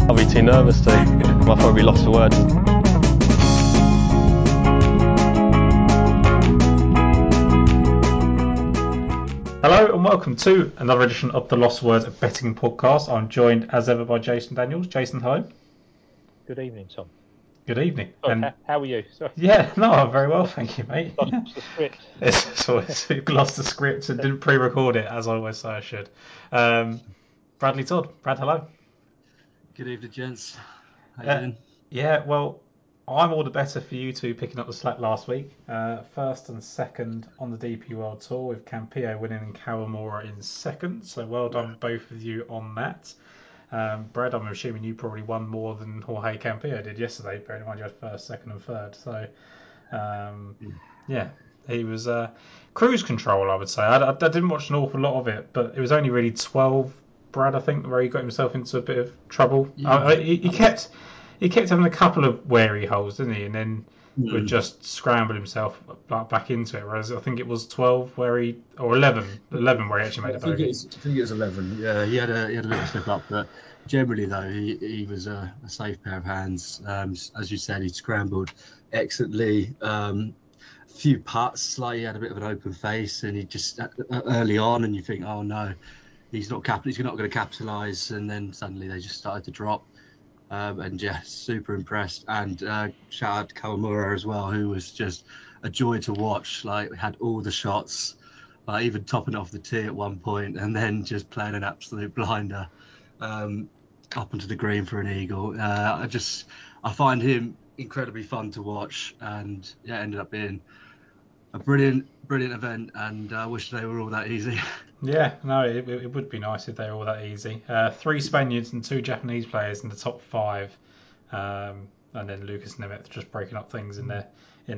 I'll be too nervous to. I've probably lost for words. Hello and welcome to another edition of the Lost Words of Betting podcast. I'm joined as ever by Jason Daniels. Jason, hi. Good evening, Tom. Good evening. Oh, and how are you? Sorry. Yeah, no, I'm very well, thank you, mate. Lost the script. You've lost the script and didn't pre-record it, as I always say I should. Bradley Todd. Brad, hello. Good evening, gents. How you doing? Yeah, well, I'm all the better for you two picking up the slack last week. First and second on the DP World Tour, with Campillo winning and Kawamura in second. So well done, both of you, on that. Brad, I'm assuming you probably won more than Jorge Campillo did yesterday. Bearing in mind you had first, second, and third. So, yeah, he was cruise control, I would say. I didn't watch an awful lot of it, but it was only really 12, Brad, I think, where he got himself into a bit of trouble. Yeah. He kept having a couple of wary holes, didn't he? And then would just scramble himself back into it. Whereas I think it was 12 where he, or 11 where he actually made a bogey. I think it was 11. Yeah, he had a little slip up, but generally though he was a safe pair of hands. As you said, he scrambled excellently. A few putts, slightly had a bit of an open face, and he just early on, and you think, oh no, he's not going to capitalise, and then suddenly they just started to drop. And yeah, super impressed. And shout out to Kawamura as well, who was just a joy to watch. Like, had all the shots, even topping off the tee at one point, and then just playing an absolute blinder up onto the green for an eagle. I find him incredibly fun to watch, and yeah, ended up being a brilliant event. And I wish they were all that easy. Yeah, no, it would be nice if they were all that easy. 3 Spaniards and 2 Japanese players in the top 5, and then Lucas Nemeth just breaking up things in the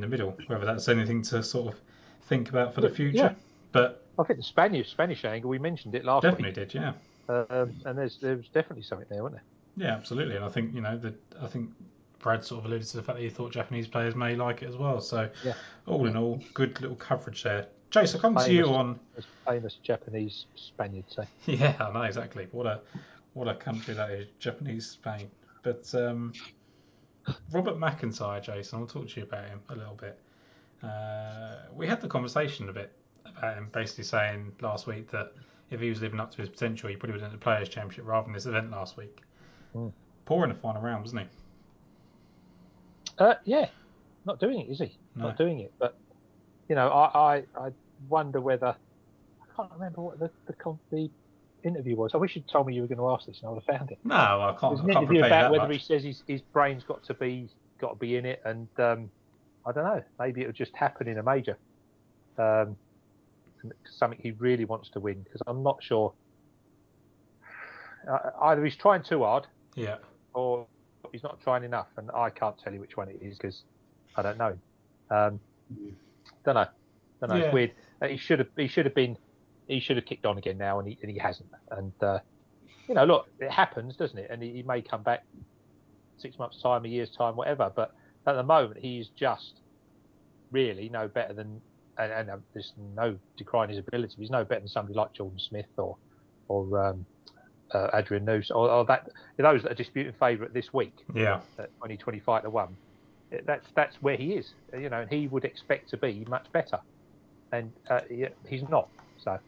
middle. Whether that's anything to sort of think about for the future, yeah. But I think the Spanish angle, we mentioned it last week. Definitely did, yeah. And there was definitely something there, wasn't there? Yeah, absolutely. And I think I think Brad sort of alluded to the fact that he thought Japanese players may like it as well. So yeah. All in all, good little coverage there. Jace, I'll come to you on famous Japanese Spaniard. So. Yeah, I know exactly what a country that is, Japanese Spain. But Robert McIntyre, Jason, I'll talk to you about him a little bit. We had the conversation a bit about him, basically saying last week that if he was living up to his potential, he probably would have done the Players Championship rather than this event last week. Mm. Poor in the final round, wasn't he? Yeah, not doing it, is he? No. Not doing it, but. You know, I wonder whether I can't remember what the interview was. I wish you'd told me you were going to ask this, and I would have found it. No, I can't. There's an interview about whether he says his brain's got to be in it, and I don't know. Maybe it'll just happen in a major, something he really wants to win. Because I'm not sure. Either he's trying too hard, yeah, or he's not trying enough, and I can't tell you which one it is because I don't know. Don't know. Yeah. It's weird. He should have kicked on again now, and he hasn't. And look, it happens, doesn't it? And he may come back 6 months' time, a year's time, whatever. But at the moment, he's just really no better than, and there's no decrying his ability. He's no better than somebody like Jordan Smith or Adrian Newse or that those that are disputing favourite this week. Yeah, at 2025 to 1. That's where he is, and he would expect to be much better, and he's not. So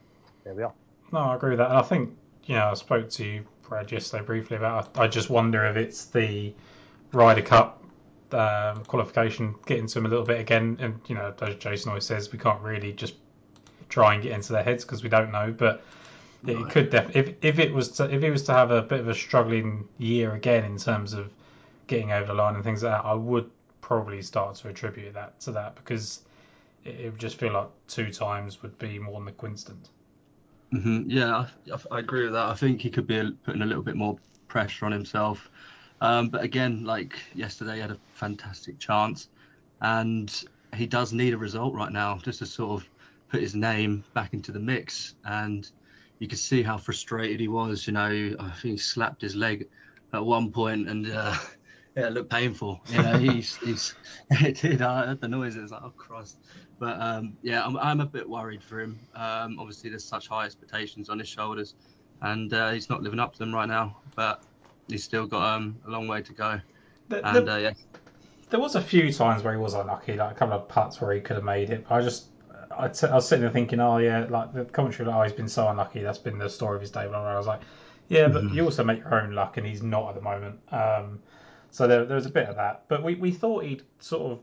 there we are. No, I agree with that. And I think I spoke to you, Brad, yesterday briefly about. I just wonder if it's the Ryder Cup qualification getting to him a little bit again. And as Jason always says, we can't really just try and get into their heads because we don't know. But it could definitely, if he was to have a bit of a struggling year again in terms of getting over the line and things like that, I would probably start to attribute that to that, because it would just feel like 2 times would be more than the coincidence. Mm-hmm. Yeah, I agree with that. I think he could be putting a little bit more pressure on himself. But again, like yesterday, he had a fantastic chance, and he does need a result right now just to sort of put his name back into the mix. And you could see how frustrated he was. I think he slapped his leg at one point, and it looked painful. You know, he's it did. I heard the noises. Like, oh, Christ. But yeah, I'm a bit worried for him. Obviously, there's such high expectations on his shoulders, and he's not living up to them right now. But he's still got a long way to go. Yeah. There was a few times where he was unlucky, like a couple of putts where he could have made it. But I was sitting there thinking, oh yeah, like the commentary, like, oh, he's been so unlucky. That's been the story of his day. And I was like, yeah, but you also make your own luck, and he's not at the moment. So there was a bit of that. But we thought he'd sort of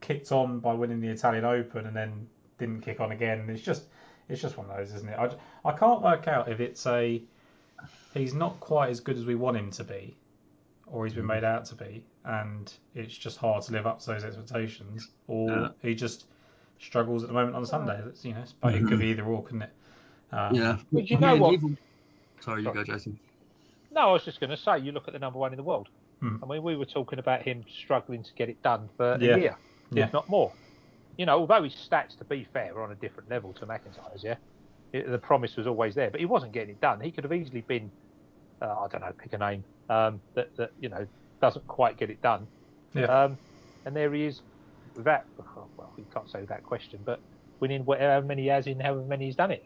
kicked on by winning the Italian Open, and then didn't kick on again. It's just one of those, isn't it? I can't work out if it's he's not quite as good as we want him to be, or he's been made out to be, and it's just hard to live up to those expectations, or he just struggles at the moment on Sunday. That's, you know, but it could be either or, couldn't it? Yeah. But you know what? Sorry, you go, Jason. No, I was just going to say, you look at the number one in the world. I mean, we were talking about him struggling to get it done for a year, if not more. You know, although his stats, to be fair, are on a different level to McIntyre's, the promise was always there, but he wasn't getting it done. He could have easily been, I don't know, pick a name, that you know, doesn't quite get it done. Yeah. And there he is with that. Well, we can't say that question, but winning however many he has in however many he's done it.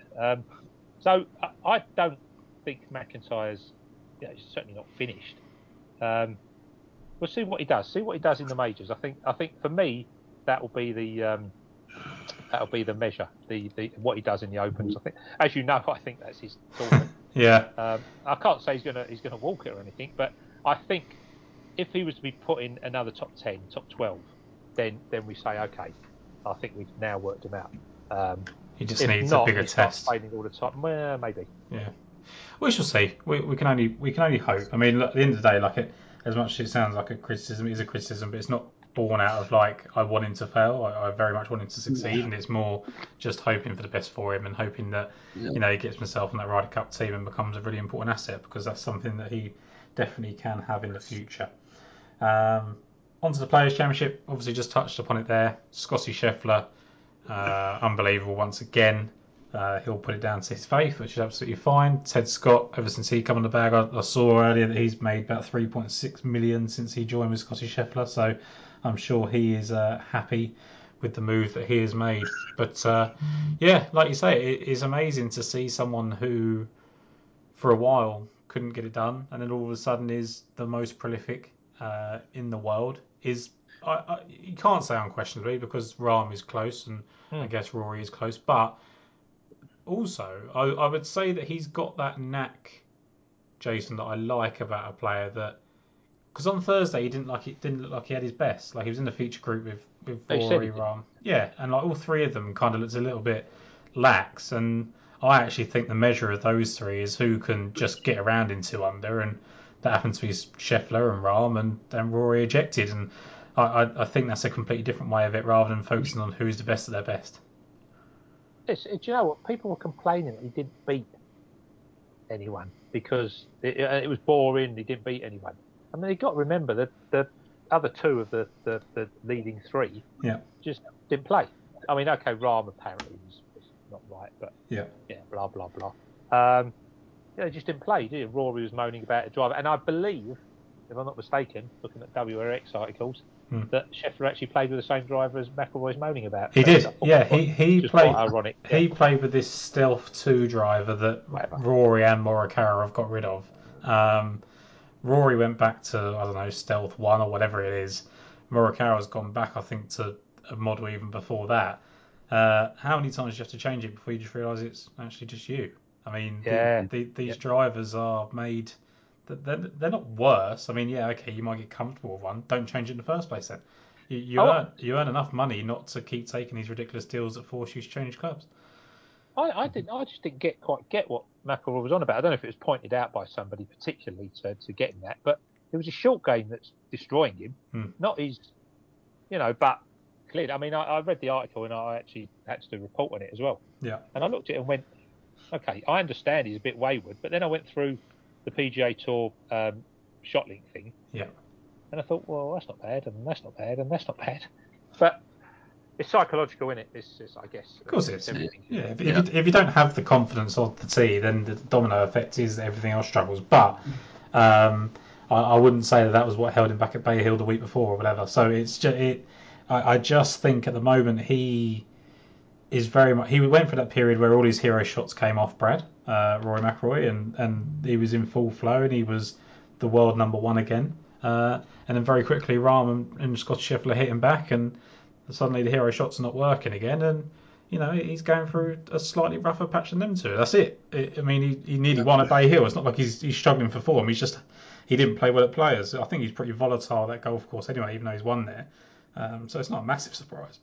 So I don't think McIntyre's, you know, certainly not finished. We'll see what he does. See what he does in the majors. I think for me, that'll be the measure. The what he does in the Opens. I think, as you know, I think that's his tournament. Yeah. I can't say he's gonna walk it or anything, but I think if he was to be put in another top 10, top 12, then we say, okay, I think we've now worked him out. He just needs a bigger test. Playing all the time, well, maybe. Yeah. We shall see. We can only hope. I mean, at the end of the day, like, as much as it sounds like a criticism, it is a criticism, but it's not born out of like I want him to fail. I very much want him to succeed, and it's more just hoping for the best for him and hoping that you know, he gets himself on that Ryder Cup team and becomes a really important asset, because that's something that he definitely can have in the future. Onto the Players Championship. Obviously, just touched upon it there. Scotty Scheffler, unbelievable once again. He'll put it down to his faith, which is absolutely fine. Ted Scott, ever since he come on the bag, I saw earlier that he's made about 3.6 million since he joined with Scotty Scheffler, so I'm sure he is happy with the move that he has made. But yeah, like you say, it is amazing to see someone who, for a while, couldn't get it done, and then all of a sudden is the most prolific in the world. You can't say unquestionably, because Rahm is close, and I guess Rory is close, but also, I would say that he's got that knack, Jason, that I like about a player that... Because on Thursday, it didn't look like he had his best. Like, he was in the feature group with Rory, Rahm. Yeah, and like all three of them kind of looked a little bit lax. And I actually think the measure of those three is who can just get around in 2 under. And that happened to be Scheffler and Rahm, and then Rory ejected. And I think that's a completely different way of it, rather than focusing on who's the best at their best. Do you know what? People were complaining that he didn't beat anyone because it was boring. He didn't beat anyone. I mean, you've got to remember that the other two of the leading three just didn't play. I mean, okay, Rahm apparently was not right, but yeah, blah, blah, blah. Yeah, he just didn't play, did he? Rory was moaning about the driver. And I believe, if I'm not mistaken, looking at WRX articles, that Scheffler actually played with the same driver as McIlroy's moaning about. He did, yeah. He played. Ironic. Yeah. He played with this Stealth 2 driver that Rory and Morikawa have got rid of. Rory went back to, I don't know, Stealth 1 or whatever it is. Morikawa's gone back, I think, to a model even before that. How many times do you have to change it before you just realise it's actually just you? I mean, these drivers are made. They're not worse. I mean, yeah, okay, you might get comfortable with one. Don't change it in the first place then. You earn enough money not to keep taking these ridiculous deals that force you to change clubs. I just didn't quite get what McIlroy was on about. I don't know if it was pointed out by somebody particularly to getting that, but it was a short game that's destroying him, not his, you know, but clearly. I mean, I read the article and I actually had to do a report on it as well. Yeah. And I looked at it and went, okay, I understand he's a bit wayward, but then I went through the PGA Tour shot link thing. Yeah. And I thought, well, that's not bad, and that's not bad, and that's not bad. But it's psychological, isn't it? It's I guess. Of course it is. Yeah. If you don't have the confidence of the tee, then the domino effect is that everything else struggles. But I wouldn't say that that was what held him back at Bay Hill the week before or whatever. So it's just, I just think at the moment he is very much, he went for that period where all his hero shots came off Brad, Rory McIlroy, and he was in full flow and he was the world number one again. And then very quickly, Rahm and Scotty Scheffler hit him back, and suddenly the hero shot's not working again. And, you know, he's going through a slightly rougher patch than them two. That's it. I mean, he nearly won at Bay Hill. It's not like he's struggling for form. He's just, he didn't play well at Players. I think he's pretty volatile, that golf course, anyway, even though he's won there. So it's not a massive surprise.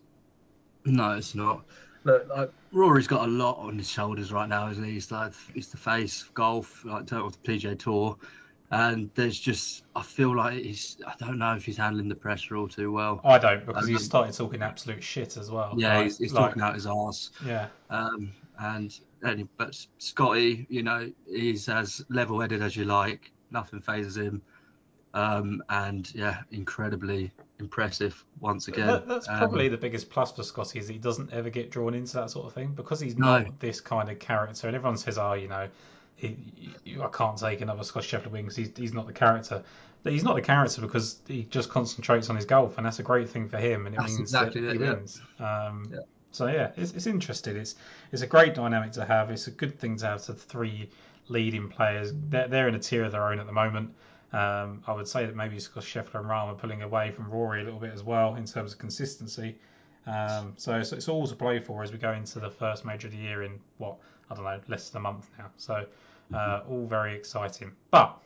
No, it's not. But like, Rory's got a lot on his shoulders right now, isn't he? He's, like, he's the face of golf, like the PGA Tour. And there's just, I feel like I don't know if he's handling the pressure all too well. I don't, because he started talking absolute shit as well. Yeah, like, he's talking out his arse. Yeah. But Scotty, you know, he's as level-headed as you like. Nothing phases him. And yeah, incredibly impressive once again. That's probably the biggest plus for Scotty is he doesn't ever get drawn into that sort of thing because he's not this kind of character. And everyone says, oh, you know, I can't take another Scotty Scheffler win because he's not the character. He's not the character because he just concentrates on his golf, and that's a great thing for him, and it means that he wins. So yeah, it's interesting. It's a great dynamic to have. It's a good thing to have the three leading players. They're in a tier of their own at the moment. I would say that maybe Scotty Scheffler and Rahm are pulling away from Rory a little bit as well in terms of consistency. So it's all to play for as we go into the first major of the year in less than a month now. So all very exciting. But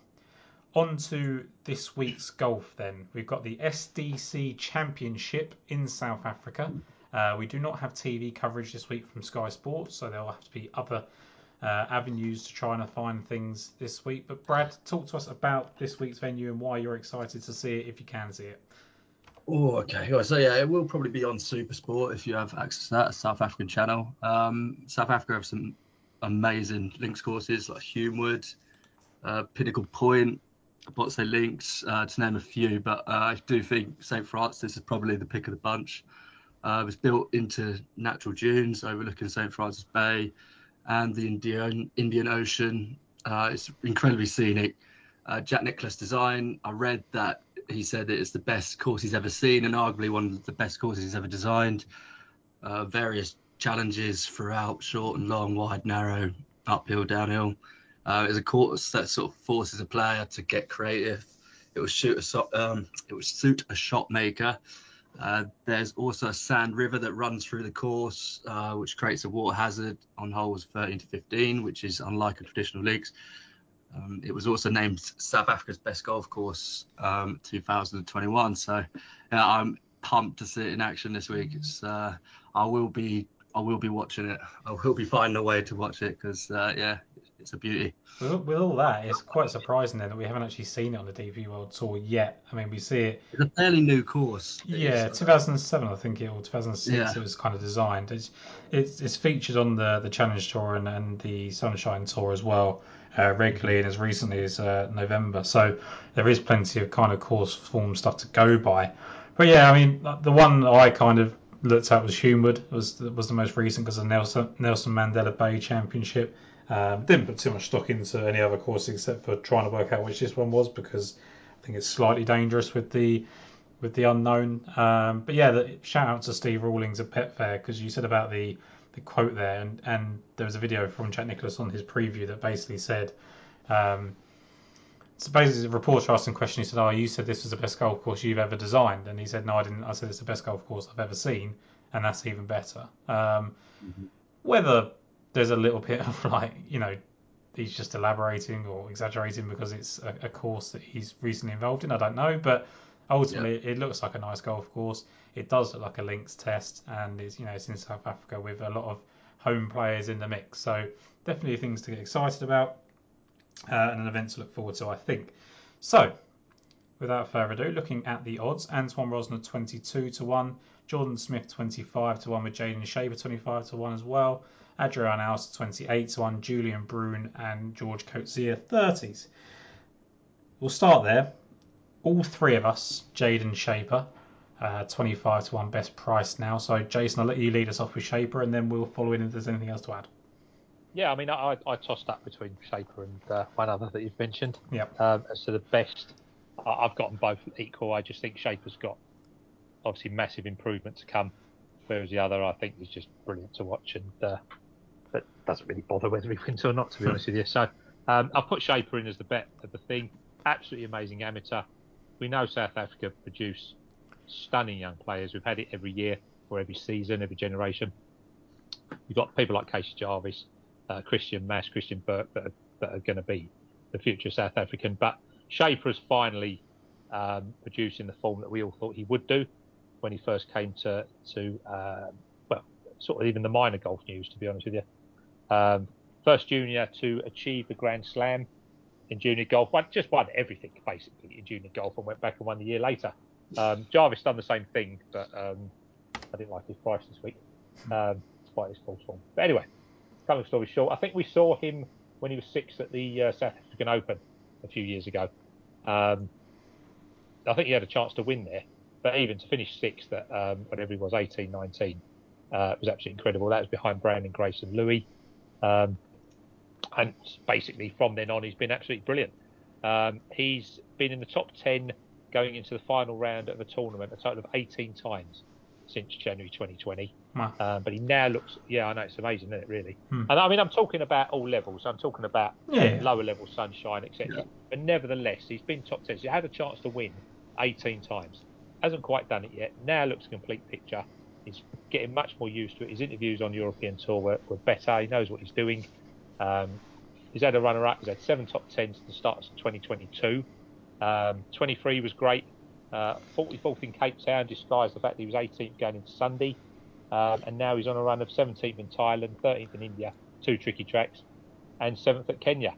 on to this week's golf then. We've got the SDC Championship in South Africa. We do not have TV coverage this week from Sky Sports, so there will have to be other avenues to try and find things this week. But Brad, talk to us about this week's venue and why you're excited to see it if you can see it. Oh, okay. So, yeah, it will probably be on SuperSport if you have access to that, South African channel. South Africa have some amazing links courses like Humewood, Pinnacle Point, Bosse links, to name a few. But I do think St. Francis is probably the pick of the bunch. It was built into natural dunes overlooking St. Francis Bay and the Indian Ocean. It's incredibly scenic. Jack Nicklaus design, I read that. He said it's the best course he's ever seen and arguably one of the best courses he's ever designed. Various challenges throughout, short and long, wide, narrow, uphill, downhill. It's a course that sort of forces a player to get creative. It will suit a shot maker. There's also a sand river that runs through the course, which creates a water hazard on holes 13 to 15, which is unlike in traditional leagues. It was also named South Africa's best golf course 2021. So I'm pumped to see it in action this week. It's I will be watching it. I will be finding a way to watch it because it's a beauty. With all that, it's quite surprising then that we haven't actually seen it on the DP World Tour yet. I mean, we see it. It's a fairly new course. Yeah, 2007 I think, or 2006 It was kind of designed. It's featured on the Challenge Tour and the Sunshine Tour as well. Regularly and as recently as November, so there is plenty of kind of course form stuff to go by. But yeah, I mean, the one that I kind of looked at was Humewood, was the most recent because of Nelson Mandela Bay Championship. Didn't put too much stock into any other course except for trying to work out which this one was because I think it's slightly dangerous with the unknown. But yeah, shout out to Steve Rawlings at Petfair because you said about the quote there, and there was a video from Jack Nicklaus on his preview that basically said, so basically the reporter asked him a question. He said, oh, you said this was the best golf course you've ever designed, and he said, no, I didn't. I said it's the best golf course I've ever seen, and that's even better. Whether there's a little bit of like, you know, he's just elaborating or exaggerating because it's a course that he's recently involved in, I don't know, but ultimately It looks like a nice golf course. It does look like a links test, and it's in South Africa with a lot of home players in the mix. So definitely things to get excited about and an event to look forward to, I think. So without further ado, looking at the odds, Antoine Rosner 22-1, Jordan Smith 25-1 with Jayden Schaper 25-1 as well, Adrian Alves 28-1, Julian Bruin and George Coetzee are 30s. We'll start there. All three of us, Jayden Schaper, 25-1 best price now. So, Jason, I'll let you lead us off with Schaper, and then we'll follow in if there's anything else to add. Yeah, I mean, I tossed up between Schaper and one other that you've mentioned. Yep. As to the best I've got them both equal. I just think Schaper's got obviously massive improvement to come, whereas the other I think is just brilliant to watch, and it doesn't really bother whether he wins or not, to be honest with you. So I'll put Schaper in as the bet of the thing. Absolutely amazing amateur. We know South Africa produce stunning young players. We've had it every year or every season, every generation. You've got people like Casey Jarvis, Christian Mass, Christian Burke that are going to be the future South African. But Schaper is finally producing the form that we all thought he would do when he first came to even the minor golf news, to be honest with you. First junior to achieve the Grand Slam in junior golf. Just won everything, basically, in junior golf and went back and won the year later. Jarvis done the same thing, but I didn't like his price this week, despite his false form. But anyway, coming story short, I think we saw him when he was sixth at the South African Open a few years ago. I think he had a chance to win there, but even to finish sixth at whatever he was, 18, 19, it was absolutely incredible. That was behind Brandon Grace and Louis. And basically from then on, he's been absolutely brilliant. He's been in the top 10 going into the final round of a tournament a total of 18 times since January 2020. Wow. But he now looks, I know, it's amazing, isn't it, really? And I mean, I'm talking about all levels. I'm talking about lower level Sunshine, etc. Yeah. But nevertheless, he's been top 10. So he had a chance to win 18 times. Hasn't quite done it yet. Now looks a complete picture. He's getting much more used to it. His interviews on European Tour were better. He knows what he's doing. He's had a runner-up. He's had 7 top 10s to the start of 2022. 23 was great. 44th in Cape Town, disguised the fact that he was 18th going into Sunday. And now he's on a run of 17th in Thailand, 13th in India, 2 tricky tracks, and 7th at Kenya,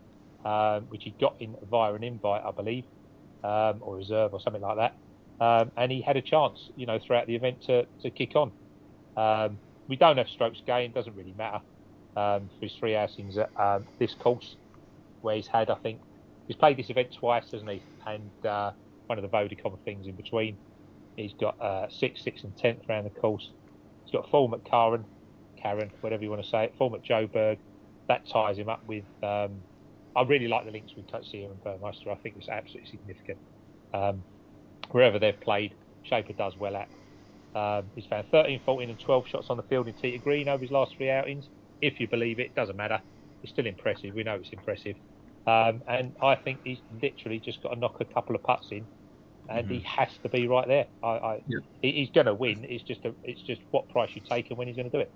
which he got in via an invite, I believe, or reserve or something like that. And he had a chance, throughout the event to kick on. We don't have strokes gained, doesn't really matter. For his 3 outings at this course, where he's played this event twice, hasn't he? And one of the Vodacom things in between. He's got 6th, 6th and 10th round the course. He's got form at Karen, whatever you want to say it, form at Joburg. That ties him up with, I really like the links with Coetzee and Burmester. I think it's absolutely significant. Wherever they've played, Schaper does well at. He's found 13, 14 and 12 shots on the field in Tita Green over his last 3 outings. If you believe it, doesn't matter. It's still impressive. We know it's impressive. And I think he's literally just got to knock a couple of putts in, and he has to be right there. He's going to win. It's just what price you take and when he's going to do it.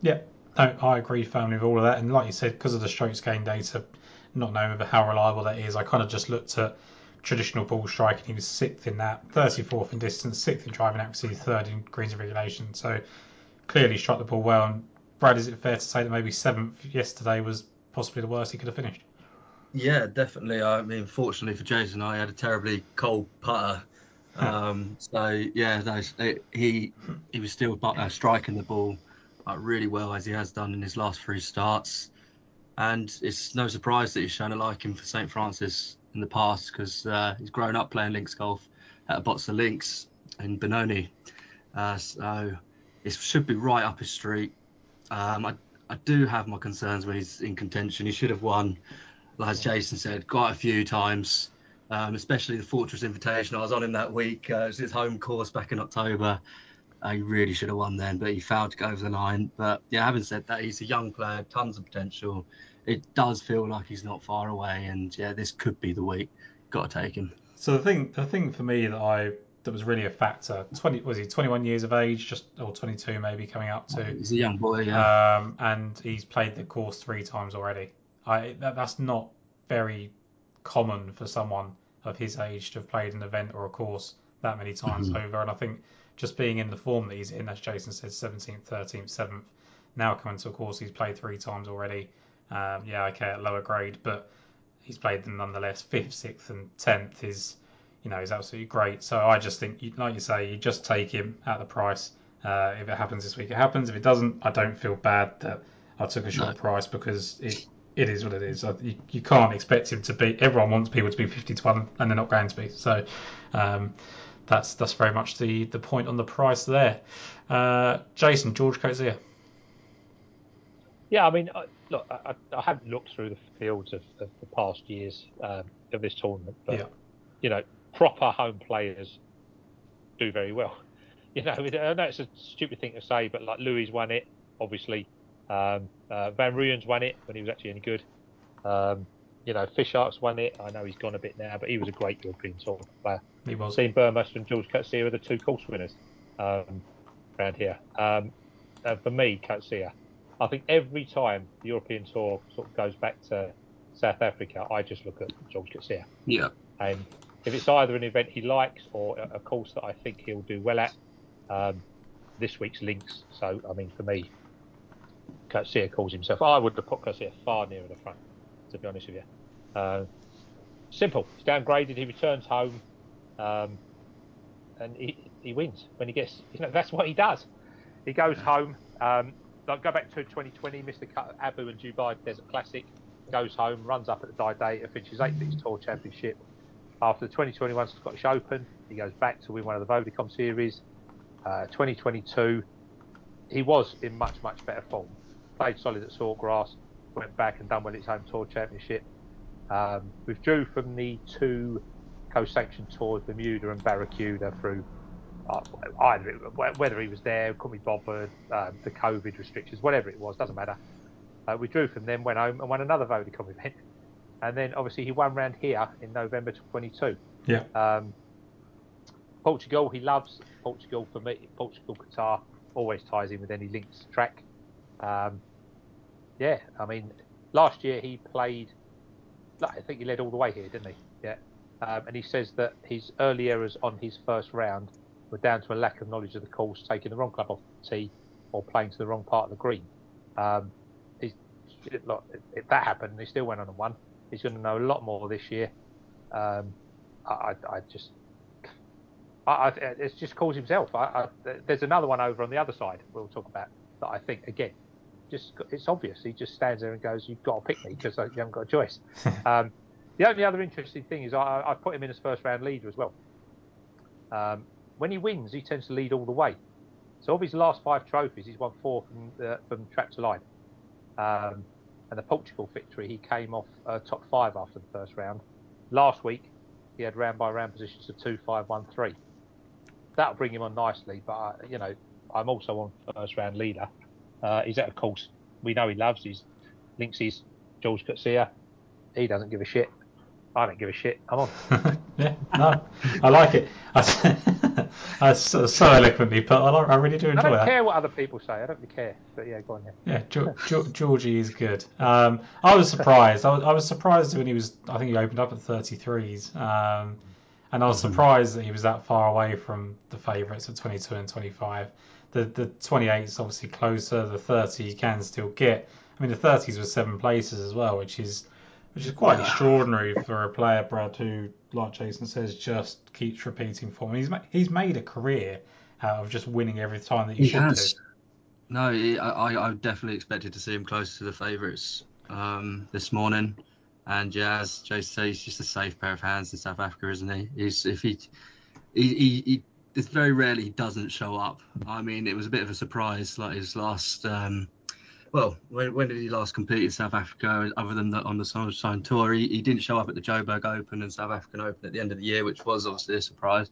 Yeah, no, I agree firmly with all of that. And like you said, because of the strokes gained data, not knowing how reliable that is, I kind of just looked at traditional ball strike, and he was 6th in that, 34th in distance, 6th in driving accuracy, 3rd in greens and regulation. So clearly struck the ball well. And Brad, is it fair to say that maybe 7th yesterday was possibly the worst he could have finished? Yeah, definitely. I mean, fortunately for Jason, I had a terribly cold putter. He was still striking the ball really well, as he has done in his last 3 starts. And it's no surprise that he's shown a liking for St. Francis in the past, because he's grown up playing links golf at Bosse links in Benoni. So it should be right up his street. I do have my concerns when he's in contention. He should have won, as Jason said, quite a few times, especially the Fortress Invitational. I was on him that week. It was his home course back in October. He really should have won then, but he failed to go over the line. But yeah, having said that, he's a young player, tons of potential. It does feel like he's not far away, and yeah, this could be the week. Got to take him. So the thing for me that was really a factor. 21 years of age, just or 22 maybe coming up to. He's a young boy, yeah. And he's played the course 3 times already. That's not very common for someone of his age to have played an event or a course that many times over. And I think just being in the form that he's in, as Jason said, 17th, 13th, 7th, now coming to a course he's played 3 times already. At lower grade, but he's played them nonetheless. 5th, 6th, and 10th is. He's absolutely great. So I just think, like you say, you just take him at the price. If it happens this week, it happens. If it doesn't, I don't feel bad that I took a short price, because it is what it is. You can't expect him to be. Everyone wants people to be 50-1, and they're not going to be. So that's very much the point on the price there. Jason, George Coetzee. Yeah, I mean, look, I haven't looked through the fields of the past years of this tournament, but. You know, proper home players do very well. You know, I know it's a stupid thing to say, but like Louis won it, obviously. Van Ruyen's won it when he was actually any good. You know, Fishart's won it. I know he's gone a bit now, but he was a great European sort of player. He was. Seen Burmester and George Coetzee are the two course winners around here. And for me, Coetzee, I think every time the European Tour sort of goes back to South Africa, I just look at George Coetzee. Yeah. And if it's either an event he likes or a course that I think he'll do well at, this week's links. So, I mean, for me, Coetzee calls himself. I would have put Coetzee far nearer the front, to be honest with you. Simple. He's downgraded. He returns home, and he wins when he gets. You know, that's what he does. He goes home. Like go back to 2020, missed the cut at Abu and Dubai Desert Classic. Goes home, runs up at the Didata, finishes 8th at his Tour Championship. After the 2021 Scottish Open, he goes back to win one of the Vodacom series. 2022, he was in much, much better form. Played solid at Sawgrass, went back and done well at his home Tour Championship. Withdrew from the two co-sanctioned tours, Bermuda and Barracuda, through either whether he was there, couldn't be bothered, the COVID restrictions, whatever it was, doesn't matter. Withdrew from them, went home and won another Vodacom event, and then obviously he won round here in November 22. Yeah. Portugal, he loves Portugal. For me, Portugal, Qatar always ties in with any links track. Yeah, I mean, last year he played. I think he led all the way here, didn't he? Yeah. And he says that his early errors on his first round were down to a lack of knowledge of the course, taking the wrong club off the tee, or playing to the wrong part of the green. Look, if that happened, and he still went on and won. He's going to know a lot more this year. It's just calls himself. There's another one over on the other side we'll talk about that I think again, just it's obvious. He just stands there and goes, "You've got to pick me because you haven't got a choice." The only other interesting thing is I put him in as first round leader as well. When he wins, he tends to lead all the way. So of his last 5 trophies, he's won 4 from trap to line. And the Portugal victory, he came off top 5 after the first round. Last week, he had round by round positions of 2, 5, 1, 3. That'll bring him on nicely, but you know, I'm also on first round leader. He's at a course we know he loves. He's links his George Coetzee. He doesn't give a shit. I don't give a shit. I'm on. Yeah, no, I like it. That's so eloquently put. I really do enjoy that. I don't care what other people say. I don't really care. But yeah, go on. Yeah, Georgie is good. I was surprised. I was surprised when he was. I think he opened up at 33s. And I was surprised that he was that far away from the favourites at 22 and 25. The 28 is obviously closer. The 30 you can still get. I mean, the 30s were 7 places as well, which is quite extraordinary for a player, Brad, who, like Jason says, just keeps repeating form. He's made a career out of just winning every time that he should has. Do. No, I definitely expected to see him closer to the favourites this morning. And yeah, as Jason says, he's just a safe pair of hands in South Africa, isn't he? It's very rarely he doesn't show up. I mean, it was a bit of a surprise, like his last. Well, when did he last compete in South Africa, other than on the Sunshine Tour? He didn't show up at the Joburg Open and South African Open at the end of the year, which was obviously a surprise.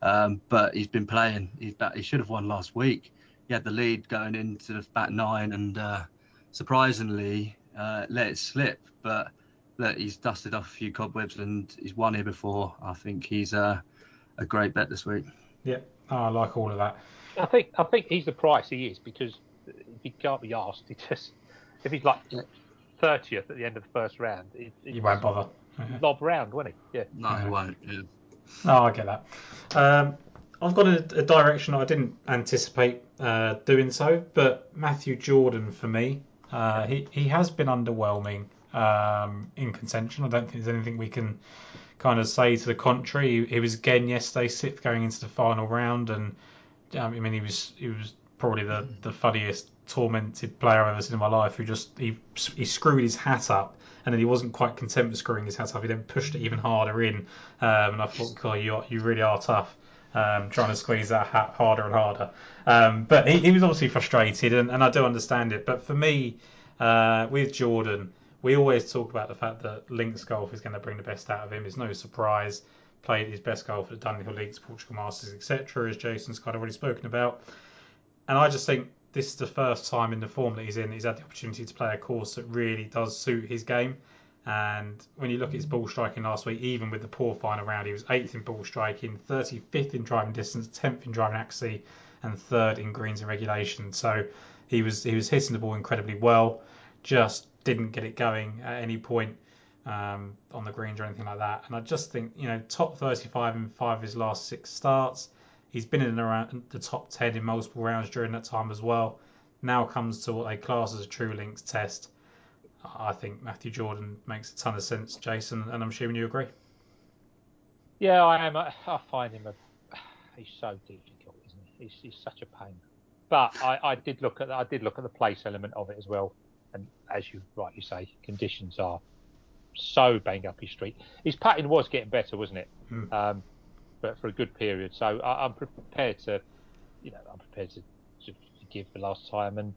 But he's been playing. He should have won last week. He had the lead going into the back 9 and surprisingly let it slip. But look, he's dusted off a few cobwebs and he's won here before. I think he's a great bet this week. Yeah, I like all of that. I think he's the price he is because he can't be asked. He just, if he's like 30th at the end of the first round, he won't bother. Lob round, won't he? Yeah. No, he won't. Yeah. Oh, I get that. I've got a direction I didn't anticipate doing so, but Matthew Jordan for me, he has been underwhelming in contention. I don't think there's anything we can kind of say to the contrary. He was again yesterday 6th going into the final round, and I mean he was probably the funniest, tormented player I've ever seen in my life, who just he screwed his hat up, and then he wasn't quite content with screwing his hat up. He then pushed it even harder in, and I thought, God, you really are tough, trying to squeeze that hat harder and harder. But he was obviously frustrated, and I do understand it. But for me, with Jordan, we always talk about the fact that links golf is going to bring the best out of him. It's no surprise. played his best golf at Dunhill Links, Portugal Masters, etc., as Jason's kind of already spoken about. And I just think this is the first time in the form that he's in, he's had the opportunity to play a course that really does suit his game. And when you look at his ball striking last week, even with the poor final round, he was 8th in ball striking, 35th in driving distance, 10th in driving accuracy, and 3rd in greens and regulation. So he was hitting the ball incredibly well, just didn't get it going at any point on the greens or anything like that. And I just think, you know, top 35 in 5 of his last 6 starts. He's been in and around the top 10 in multiple rounds during that time as well. Now comes to what they class as a true links test. I think Matthew Jordan makes a ton of sense, Jason, and I'm assuming you agree. Yeah, I am. I find him he's so difficult, isn't he? He's such a pain. But I did look at the place element of it as well. And as you rightly say, conditions are so bang up his street. His putting was getting better, wasn't it? Mm. But for a good period. So I'm prepared to give the last time. And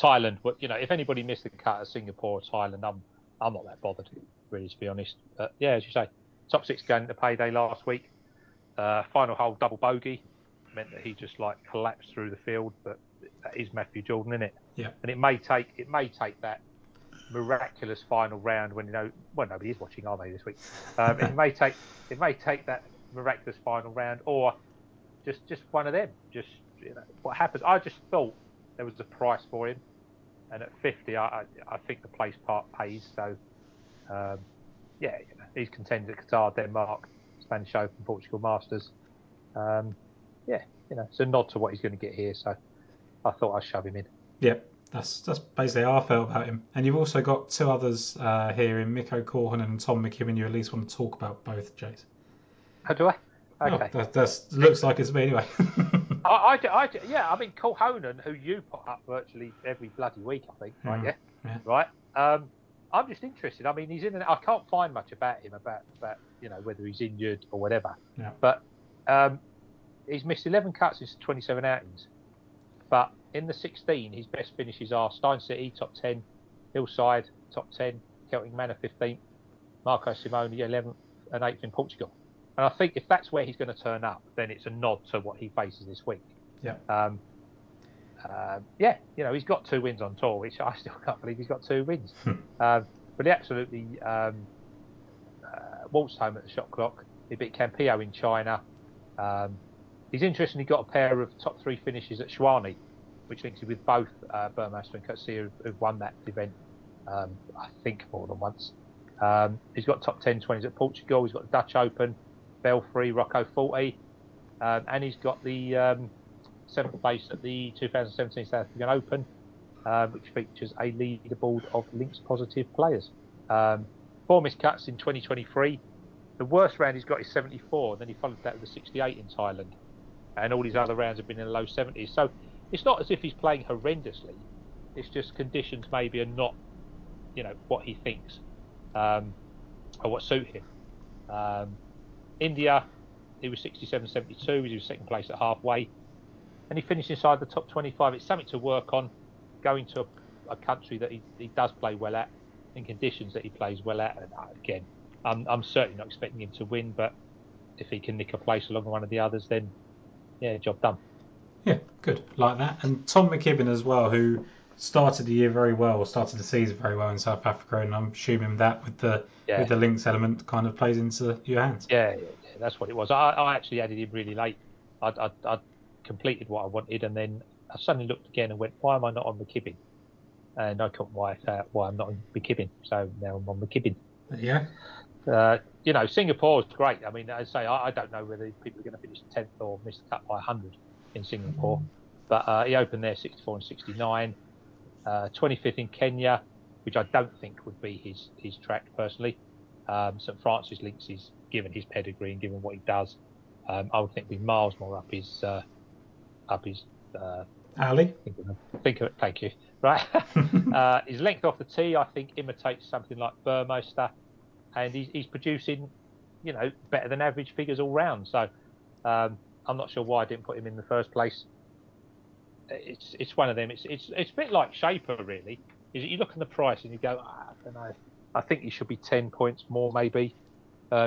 Thailand, you know, if anybody missed the cut at Singapore or Thailand, I'm not that bothered, really, to be honest. But yeah, as you say, top 6 going into payday last week. Final hole double bogey meant that he just like collapsed through the field. But that is Matthew Jordan, isn't it? Yeah. And it may take that miraculous final round when, you know, well, nobody is watching, are they, this week? It may take that miraculous final round, or just one of them. Just, you know, what happens? I just thought there was a price for him, and at 50, I think the place part pays. So, yeah, you know, he's contended at Qatar, Denmark, Spanish Open, Portugal Masters. Yeah, you know, it's a nod to what he's going to get here. So, I thought I'd shove him in. Yeah, that's basically how I felt about him. And you've also got 2 others here in Mikko Korhonen and Tom McKibbin. You at least want to talk about both, Jace. How do I? Okay. Oh, that looks like it's me anyway. I mean, Korhonen, who you put up virtually every bloody week, I think, right? Yeah. Right. I'm just interested. I mean, he's in. I can't find much about him, about you know, whether he's injured or whatever. Yeah. But he's missed 11 cuts since 27 outings. But in the 16, his best finishes are Stein City, top 10, Hillside, top 10, Celtic Manor, 15th, Marco Simoni, 11th, and 8th in Portugal. And I think if that's where he's going to turn up, then it's a nod to what he faces this week. Yeah. Yeah, you know, he's got 2 wins on tour, which I still can't believe he's got 2 wins. But he absolutely waltzed home at the shot clock. He beat Campillo in China. He's interestingly got a pair of top 3 finishes at Schwani, which links you with both Burmester and Coetzee, who've won that event, I think, more than once. He's got top 10 20s at Portugal. He's got the Dutch Open, Belfry, Rocco 40. And he's got the 7th place at the 2017 South African Open, which features a leaderboard of links-positive players. 4 missed cuts in 2023. The worst round he's got is 74, and then he followed that with a 68 in Thailand. And all his other rounds have been in the low 70s. So it's not as if he's playing horrendously. It's just conditions maybe are not, you know, what he thinks or what suit him. India, he was 67-72. He was 2nd place at halfway. And he finished inside the top 25. It's something to work on, going to a country that he does play well at and conditions that he plays well at. And again, I'm certainly not expecting him to win, but if he can nick a place along one of the others, then, yeah, job done. Yeah, good. Like that. And Tom McKibbin as well, who started the season very well in South Africa, and I'm assuming that with the links element kind of plays into your hands. Yeah, that's what it was. I actually added him really late. I completed what I wanted, and then I suddenly looked again and went, why am I not on McKibbin? And I couldn't why I'm not on McKibbin. So now I'm on McKibbin. Yeah. You know, Singapore's great. I mean, as I say, I don't know whether people are going to finish 10th or miss the cut by 100. In Singapore, but he opened there 64 and 69, 25th in Kenya, which I don't think would be his track personally. St Francis Links is, given his pedigree and given what he does, I would think be miles more up his alley. Think of it. Thank you. Right, his length off the tee, I think, imitates something like Burmester, and he's producing, you know, better than average figures all round. So. I'm not sure why I didn't put him in the first place. It's one of them. It's a bit like Schaper, really. Is you look at the price and you go, I don't know. I think he should be 10 points more, maybe.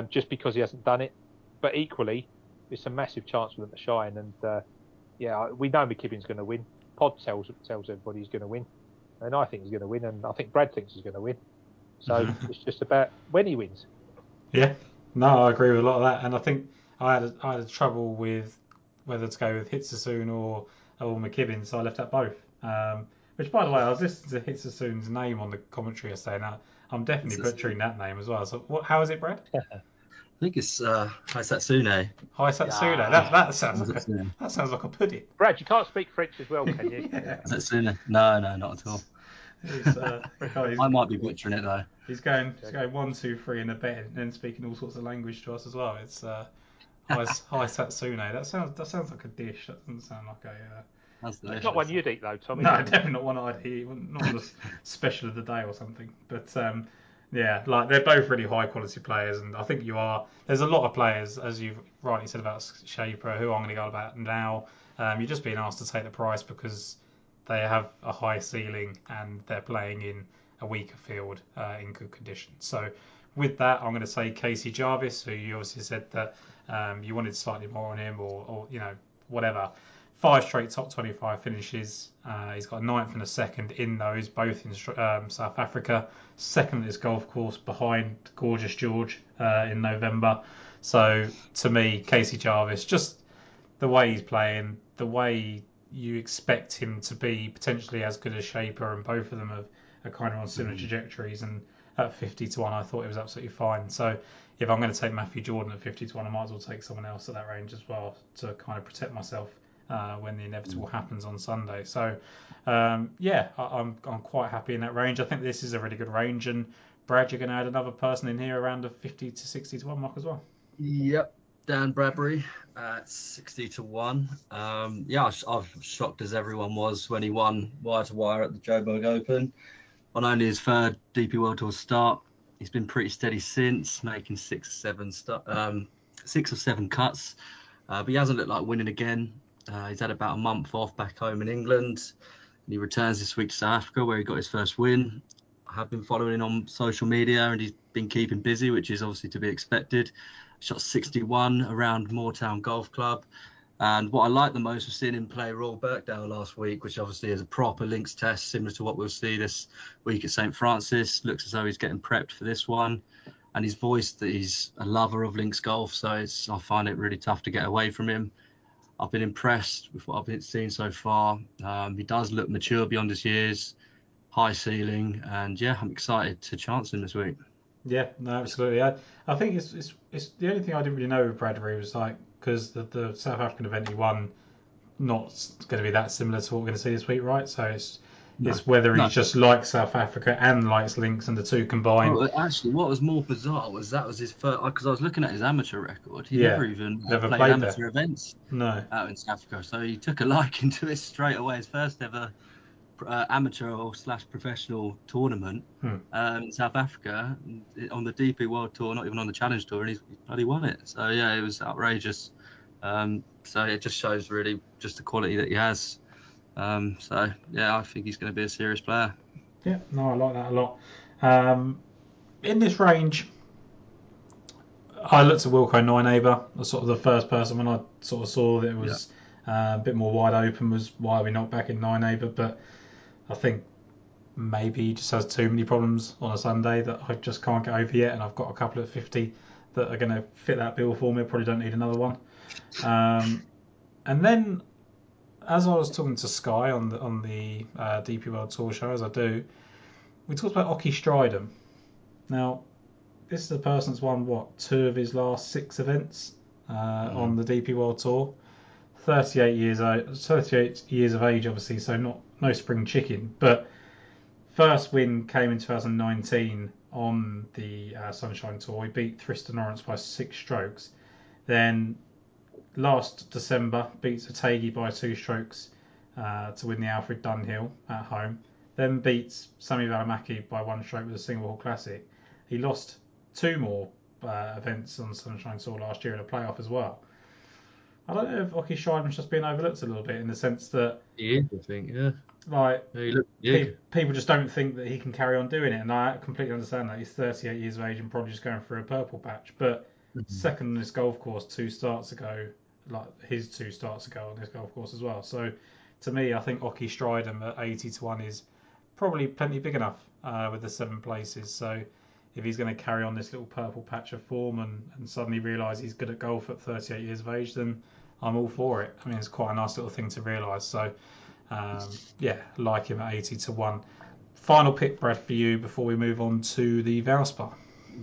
just because he hasn't done it. But equally, it's a massive chance for them to shine. And yeah, we know McKibbin's going to win. Pod tells everybody he's going to win, and I think he's going to win, and I think Brad thinks he's going to win. So it's just about when he wins. Yeah, no, I agree with a lot of that, and I think I had trouble with whether to go with Hitsasoon or McKibbin, so I left out both. Which, by the way, I was listening to Hitsasoon's name on the commentary yesterday, and I'm definitely butchering that name as well. So how is it, Brad? I think it's Hisatsune. Hisatsune. Yeah. That sounds like a pudding. Brad, you can't speak French as well, can you? Yeah. Hisatsune. No, not at all. I might be butchering it though. He's going 1, 2, 3 in a bet, and then speaking all sorts of language to us as well. It's Hisatsune. That sounds like a dish. That doesn't sound like a. It's not one you'd eat though, Tommy. No, definitely not one I'd eat. Not on the special of the day or something. But yeah, like they're both really high quality players, and I think you are. There's a lot of players, as you've rightly said about Schaper, who I'm going to go about now. You're just being asked to take the price because they have a high ceiling and they're playing in a weaker field in good condition. So with that, I'm going to say Casey Jarvis, who you obviously said that you wanted slightly more on him or you know whatever. 5 straight top 25 finishes. He's got a 9th and a 2nd in those, both in South Africa. 2nd at this golf course behind Gorgeous George in November. So to me, Casey Jarvis, just the way he's playing, the way you expect him to be potentially as good as Schaper, and both of them are kind of on similar trajectories. And at 50-1, I thought it was absolutely fine. So if I'm going to take Matthew Jordan at 50-1, I might as well take someone else at that range as well to kind of protect myself. When the inevitable happens on Sunday. So, yeah, I'm quite happy in that range. I think this is a really good range. And, Brad, you're going to add another person in here around the 50-60-1 mark as well. Yep, Dan Bradbury at 60-1. Yeah, I was shocked as everyone was when he won wire to wire at the Joburg Open. On only his 3rd DP World Tour start, he's been pretty steady since, making 6 or 7 cuts. But he hasn't looked like winning again. He's had about a month off back home in England, and he returns this week to South Africa where he got his first win. I have been following him on social media, and he's been keeping busy, which is obviously to be expected. Shot 61 around Moortown Golf Club. And what I like the most was seeing him play Royal Birkdale last week, which obviously is a proper links test, similar to what we'll see this week at St. Francis. Looks as though he's getting prepped for this one. And he's voiced that he's a lover of links golf, so I find it really tough to get away from him. I've been impressed with what I've been seeing so far. He does look mature beyond his years, high ceiling, and yeah, I'm excited to chance him this week. Yeah, no, absolutely. I think it's the only thing I didn't really know with Bradbury was like, because the South African event he won, not going to be that similar to what we're going to see this week, right? So it's whether he just likes South Africa and likes links, and the two combined. Well, actually, what was more bizarre was that was his first, because I was looking at his amateur record. He never played amateur there. Events out in South Africa, so he took a liking to it straight away. His first ever amateur or / professional tournament in South Africa on the DP World Tour, not even on the Challenge Tour, and he bloody won it. So yeah, it was outrageous. So it just shows really just the quality that he has. So yeah, I think he's going to be a serious player. Yeah, no, I like that a lot. In this range, I looked at Wilco Nynaber, sort of the first person when I sort of saw that it was a bit more wide open, was why we not back in Nynaber. But I think maybe he just has too many problems on a Sunday that I just can't get over yet, and I've got a couple at 50 that are going to fit that bill for me. I probably don't need another one. And then, as I was talking to Sky on the DP World Tour show, as I do, we talked about Oki Stridham. Now, this is the person that's won, 2 of his last 6 events on the DP World Tour. 38 years of age, obviously, so no spring chicken. But first win came in 2019 on the Sunshine Tour. He beat Tristan Lawrence by 6 strokes. Then last December, beats Otegi by 2 strokes to win the Alfred Dunhill at home. Then beats Sami Valimaki by 1 stroke with a single hole classic. He lost 2 more events on Sunshine Tour last year in a playoff as well. I don't know if Oki Stridham's just been overlooked a little bit in the sense that... He is, I think, yeah. Like, people just don't think that he can carry on doing it, and I completely understand that. He's 38 years of age and probably just going for a purple patch. But second on this golf course 2 starts ago, like his 2 starts ago on this golf course as well. So to me, I think Oki Strydom at 80-1 is probably plenty big enough with the 7 places. So if he's going to carry on this little purple patch of form and suddenly realise he's good at golf at 38 years of age, then I'm all for it. I mean, it's quite a nice little thing to realise. So, like him at 80-1. Final pick, Brad, for you before we move on to the Valspar.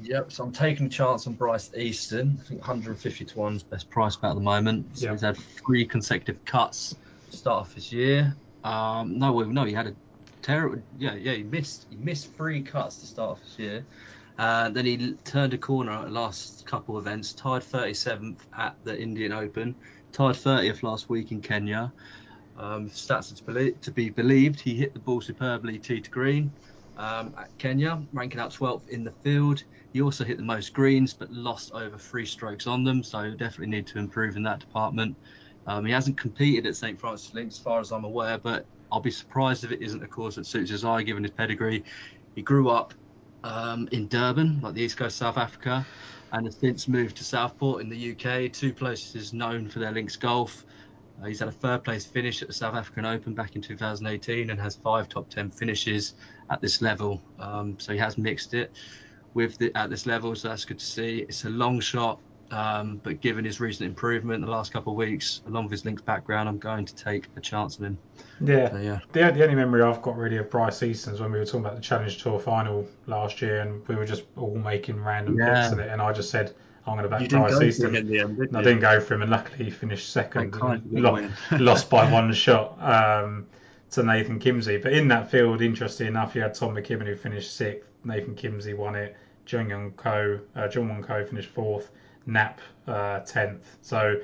Yep, so I'm taking a chance on Bryce Easton. I think 150-1 is best price bet at the moment. So he's had 3 consecutive cuts to start off this year. He had a terrible... He missed 3 cuts to start off this year. Then he turned a corner at the last couple of events, tied 37th at the Indian Open, tied 30th last week in Kenya. Stats to be believed, he hit the ball superbly tee to green at Kenya, ranking out 12th in the field. He also hit the most greens, but lost over 3 strokes on them, so definitely need to improve in that department. He hasn't competed at St. Francis Links, as far as I'm aware, but I'll be surprised if it isn't a course that suits his eye, given his pedigree. He grew up in Durban, like the east coast of South Africa, and has since moved to Southport in the UK, 2 places known for their links golf. He's had a 3rd place finish at the South African Open back in 2018 and has 5 top 10 finishes at this level. So he has mixed it at this level, so that's good to see. It's a long shot, but given his recent improvement the last couple of weeks, along with his links background, I'm going to take a chance on him. Yeah. So, yeah. The only memory I've got really of Bryce Easton is when we were talking about the Challenge Tour final last year and we were just all making random picks of it, and I just said, I'm going to back Bryce Easton. I didn't go for him, and luckily he finished 2nd. Lost by 1 shot to Nathan Kimsey. But in that field, interestingly enough, you had Tom McKibbin, who finished 6th. Nathan Kimsey won it. Jung Won Ko finished 4th. Knapp 10th. So,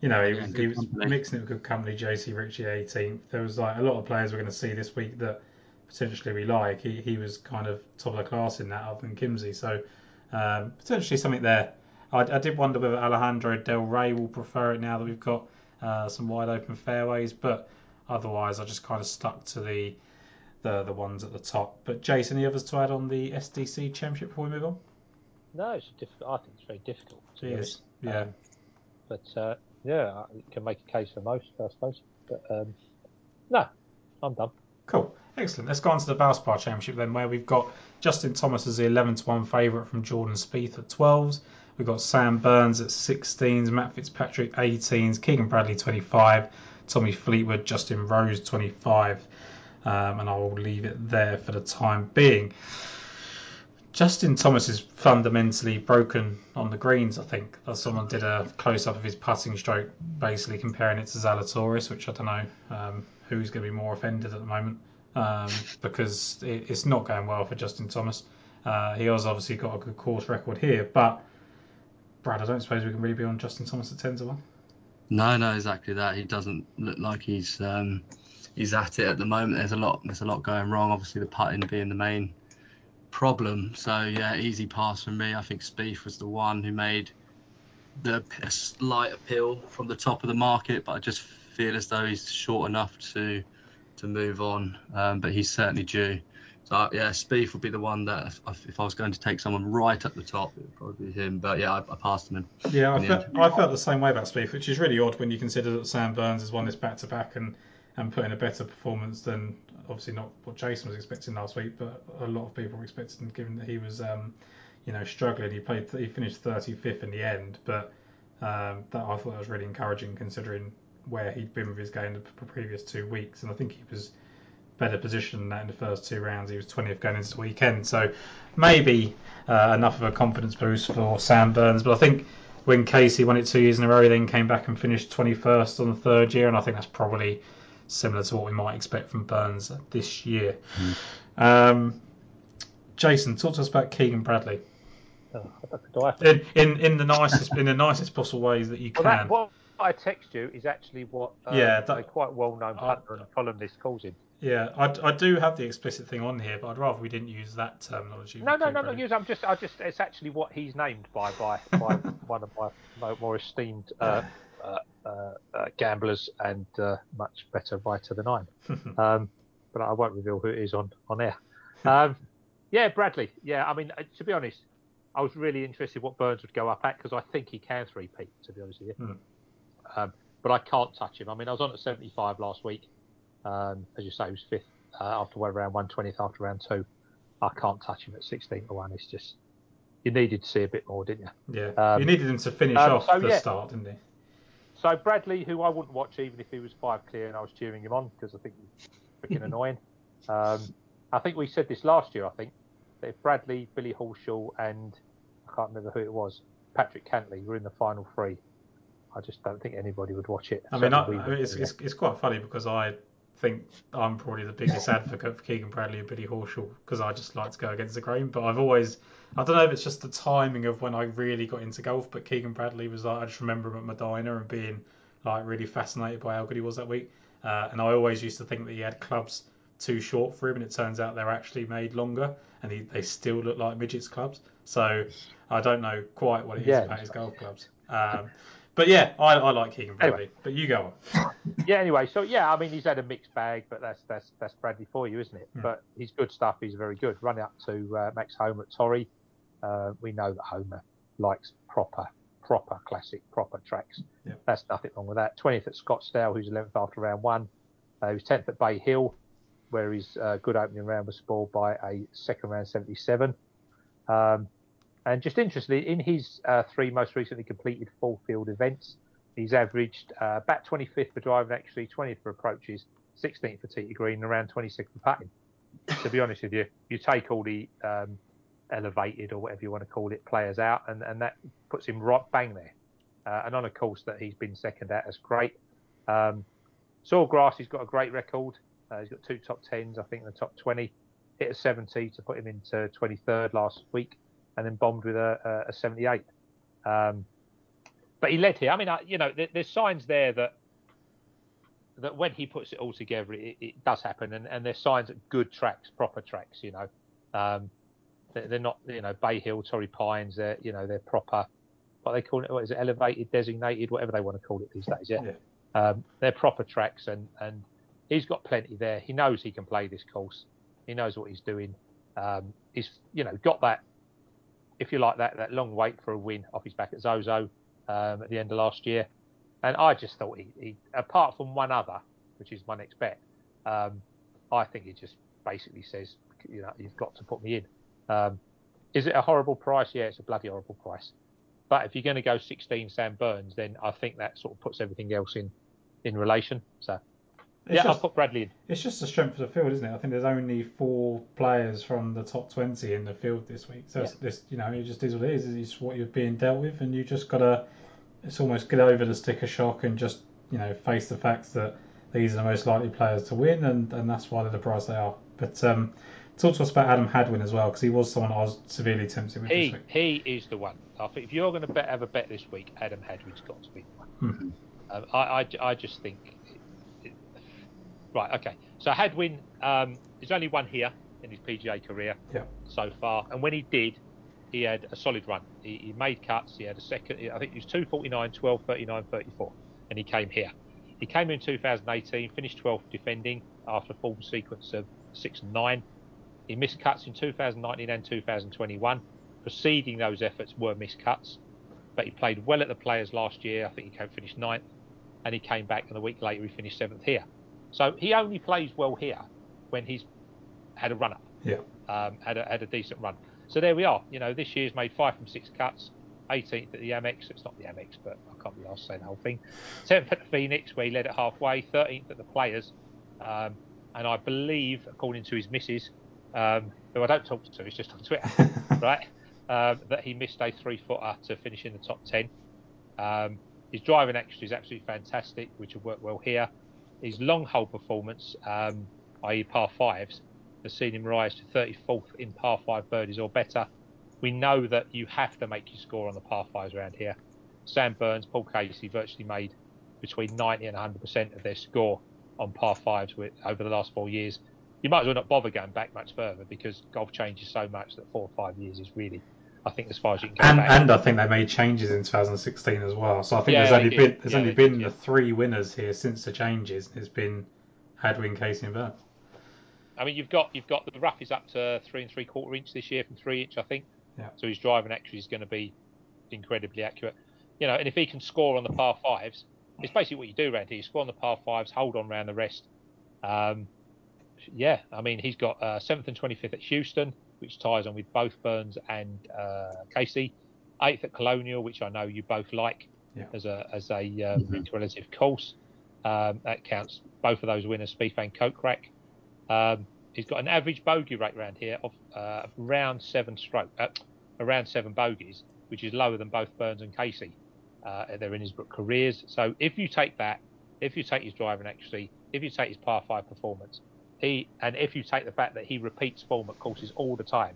you know, he was mixing it with good company. JC Ritchie 18th. There was like a lot of players we're going to see this week that potentially we like. He was kind of top of the class in that, other than Kimsey. So potentially something there. I did wonder whether Alejandro Del Rey will prefer it now that we've got some wide open fairways, but otherwise I just kind of stuck to the ones at the top. But Jason, any others to add on the SDC Championship before we move on? No, I think it's very difficult. It is, yeah. You can make a case for most, I suppose. But no, I'm done. Cool. Excellent. Let's go on to the Valspar Championship then, where we've got Justin Thomas as the 11-1 favourite from Jordan Spieth at 12s. We've got Sam Burns at 16s, Matt Fitzpatrick 18s, Keegan Bradley 25, Tommy Fleetwood, Justin Rose 25. And I will leave it there for the time being. Justin Thomas is fundamentally broken on the greens, I think. Someone did a close-up of his putting stroke, basically comparing it to Zalatoris, which I don't know who's going to be more offended at the moment, because it's not going well for Justin Thomas. He has obviously got a good course record here, but Brad, I don't suppose we can really be on Justin Thomas at 10-1. No, exactly that. He doesn't look like he's at it at the moment. There's a lot going wrong. Obviously, the putting being the main problem. So yeah, easy pass for me. I think Spieth was the one who made a slight appeal from the top of the market, but I just feel as though he's short enough to move on. But he's certainly due. So, yeah, Spieth would be the one that, if I was going to take someone right at the top, it would probably be him. But, yeah, I passed him in. Yeah, I felt the same way about Spieth, which is really odd when you consider that Sam Burns has won this back-to-back and put in a better performance than, obviously, not what Jason was expecting last week, but a lot of people were expecting, given that he was, struggling. He finished 35th in the end, but I thought that was really encouraging considering where he'd been with his game the previous 2 weeks. And I think he was better position than that in the first 2 rounds. He was 20th going into the weekend, so maybe enough of a confidence boost for Sam Burns. But I think when Casey won it 2 years in a row, he then came back and finished 21st on the 3rd year, and I think that's probably similar to what we might expect from Burns this year. Jason, talk to us about Keegan Bradley. In the nicest in the nicest possible ways that you can. What I text you is actually what a quite well-known punter and columnist calls him. Yeah, I do have the explicit thing on here, but I'd rather we didn't use that terminology. No, it's actually what he's named by one of my more esteemed gamblers and much better writer than I am. but I won't reveal who it is on air. Yeah, Bradley. Yeah, I mean, to be honest, I was really interested what Burns would go up at because I think he can three-peat, to be honest with you. But I can't touch him. I mean, I was on at 75 last week. As you say, he was fifth after one round, 120th after round two. I can't touch him at 16-1. It's just, you needed to see a bit more, didn't you? Yeah, you needed him to finish off the start, didn't you? So Bradley, who I wouldn't watch even if he was five clear and I was cheering him on because I think he's freaking annoying. I think we said this last year, I think, that if Bradley, Billy Horschel and I can't remember who it was, Patrick Cantley were in the final three, I just don't think anybody would watch it. I mean, it's quite funny because I think I'm probably the biggest advocate for Keegan Bradley and Billy Horschel because I just like to go against the grain. But I've always, I don't know if it's just the timing of when I really got into golf, but Keegan Bradley was like, I just remember him at Medina and being like really fascinated by how good he was that week. And I always used to think that he had clubs too short for him, and it turns out they're actually made longer, and they still look like midgets clubs. So I don't know quite what it is about his golf clubs. But yeah, I like Keegan Bradley. Anyway. But you go on. Yeah, anyway, so yeah, I mean he's had a mixed bag, but that's Bradley for you, isn't it? Mm. But he's good stuff. He's very good. Running up to Max Homer at Torrey. We know that Homer likes proper classic, proper tracks. Yeah. That's nothing wrong with that. 20th at Scottsdale, who's 11th after round one. He was 10th at Bay Hill, where his good opening round was spoiled by a second round 77. And just interestingly, in his three most recently completed full field events, he's averaged about 25th for driving, actually 20th for approaches, 16th for tee to green, and around 26th for putting. To be honest with you, you take all the elevated or whatever you want to call it players out, and that puts him right bang there. And on a course that he's been second at, that's great. Sawgrass, he's got a great record. He's got two top 10s, I think, in the top 20. Hit a 70 to put him into 23rd last week, and then bombed with a 78. But he led here. I mean, there's signs there that when he puts it all together, it does happen. And there's signs that good tracks, proper tracks, they're not, Bay Hill, Torrey Pines, they're proper, what they call it, what is it, elevated, designated, whatever they want to call it these days, yeah. They're proper tracks, and he's got plenty there. He knows he can play this course. He knows what he's doing. He's, got that, if you like, that long wait for a win off his back at Zozo at the end of last year. And I just thought he apart from one other, which is my next bet, I think he just basically says, you've got to put me in. Is it a horrible price? Yeah, it's a bloody horrible price. But if you're going to go 16 Sam Burns, then I think that sort of puts everything else in relation. So... I'll put Bradley in. It's just the strength of the field, isn't it? I think there's only 4 players from the top 20 in the field this week. So it's, it just is what it is. It's what you're being dealt with, and you just got to... It's almost get over the sticker shock and just, face the facts that these are the most likely players to win, and that's why they're the price they are. But talk to us about Adam Hadwin as well, because he was someone I was severely tempted with this week. He is the one. I think if you're going to have a bet this week, Adam Hadwin's got to be the one. I just think... Right, okay. So Hadwin, he's only won here in his PGA career so far. And when he did, he had a solid run. He made cuts. He had a second. I think he was 249, 12, 39, 34. And he came here. He came in 2018, finished 12th defending after a full sequence of 6 and 9. He missed cuts in 2019 and 2021. Preceding those efforts were missed cuts. But he played well at the Players last year. I think he finished 9th. And he came back, and a week later he finished 7th here. So he only plays well here when he's had a run-up, had a decent run. So there we are. This year's made 5 from 6 cuts, 18th at the Amex. It's not the Amex, but I can't be asked saying the whole thing. 10th at the Phoenix, where he led it halfway, 13th at the Players. And I believe, according to his missus, who I don't talk to, it's just on Twitter, right, that he missed a 3-footer to finish in the top 10. His driving actually is absolutely fantastic, which will work well here. His long hole performance, i.e. par 5s, has seen him rise to 34th in par 5 birdies or better. We know that you have to make your score on the par 5s around here. Sam Burns, Paul Casey virtually made between 90 and 100% of their score on par 5s over the last 4 years. You might as well not bother going back much further because golf changes so much that 4 or 5 years is really... I think as far as you can go back. And I think they made changes in 2016 as well. So I think there's only been the 3 winners here since the changes. It's been Hadwin, Casey and Burns. I mean, you've got the rough is up to 3 3/4 inch this year from 3 inch, I think. Yeah. So his driving actually is going to be incredibly accurate. You know, and if he can score on the par fives, it's basically what you do around here. You score on the par fives, hold on round the rest. Yeah, I mean, he's got 7th and 25th at Houston, which ties on with both Burns and Casey. 8th at Colonial, which I know you both like, yeah, as a relative course. That counts both of those winners, Spieth and Kokrak. He's got an average bogey rate around here of around 7 bogeys, which is lower than both Burns and Casey. Their Innisbrook careers. So if you take that, if you take his driving accuracy, if you take his par 5 performance, if you take the fact that he repeats form at courses all the time,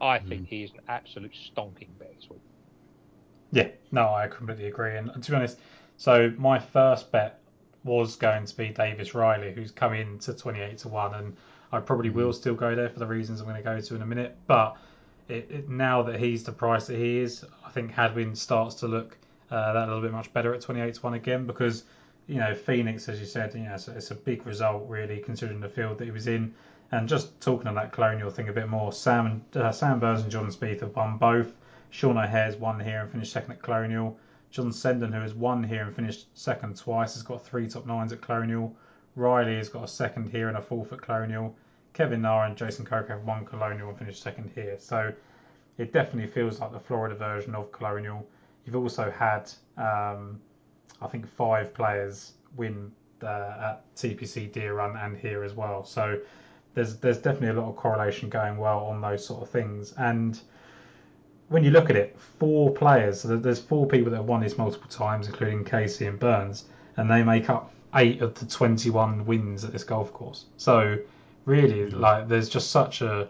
I think he is an absolute stonking bet this week. Yeah, no, I completely agree. And to be honest, so my first bet was going to be Davis Riley, who's come in to 28 to 1, and I probably will still go there for the reasons I'm going to go to in a minute. But now that he's the price that he is, I think Hadwin starts to look that a little bit much better at 28 to 1 again, because, you know, Phoenix, as you said, you know, it's a big result really, considering the field that he was in. And just talking on that Colonial thing a bit more, Sam Burns and Jordan Spieth have won both. Sean O'Hare's won here and finished second at Colonial. John Sendon, who has won here and finished second twice, has got 3 top 9s at Colonial. Riley has got a second here and a 4th at Colonial. Kevin Na and Jason Kokrak have won Colonial and finished second here. So it definitely feels like the Florida version of Colonial. You've also had, I think, 5 players win at TPC Deer Run and here as well. So there's definitely a lot of correlation going well on those sort of things. And when you look at it, 4 players, so there's 4 people that have won this multiple times, including Casey and Burns, and they make up 8 of the 21 wins at this golf course. So really, like, there's just such a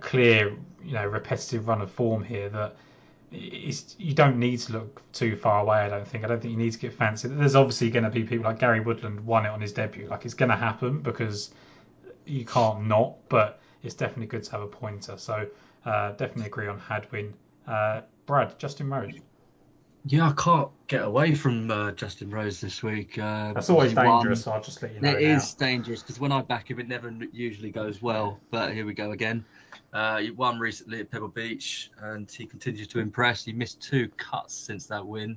clear, you know, repetitive run of form here that you don't need to look too far away, I don't think. I don't think you need to get fancy. There's obviously going to be people like Gary Woodland won it on his debut. Like, it's going to happen because you can't not, but it's definitely good to have a pointer. So definitely agree on Hadwin. Brad, Justin Rose. Yeah, I can't get away from Justin Rose this week. That's always dangerous, so I'll just let you know. It is dangerous because when I back him, it never usually goes well. But here we go again. He won recently at Pebble Beach and he continues to impress. He missed 2 cuts since that win.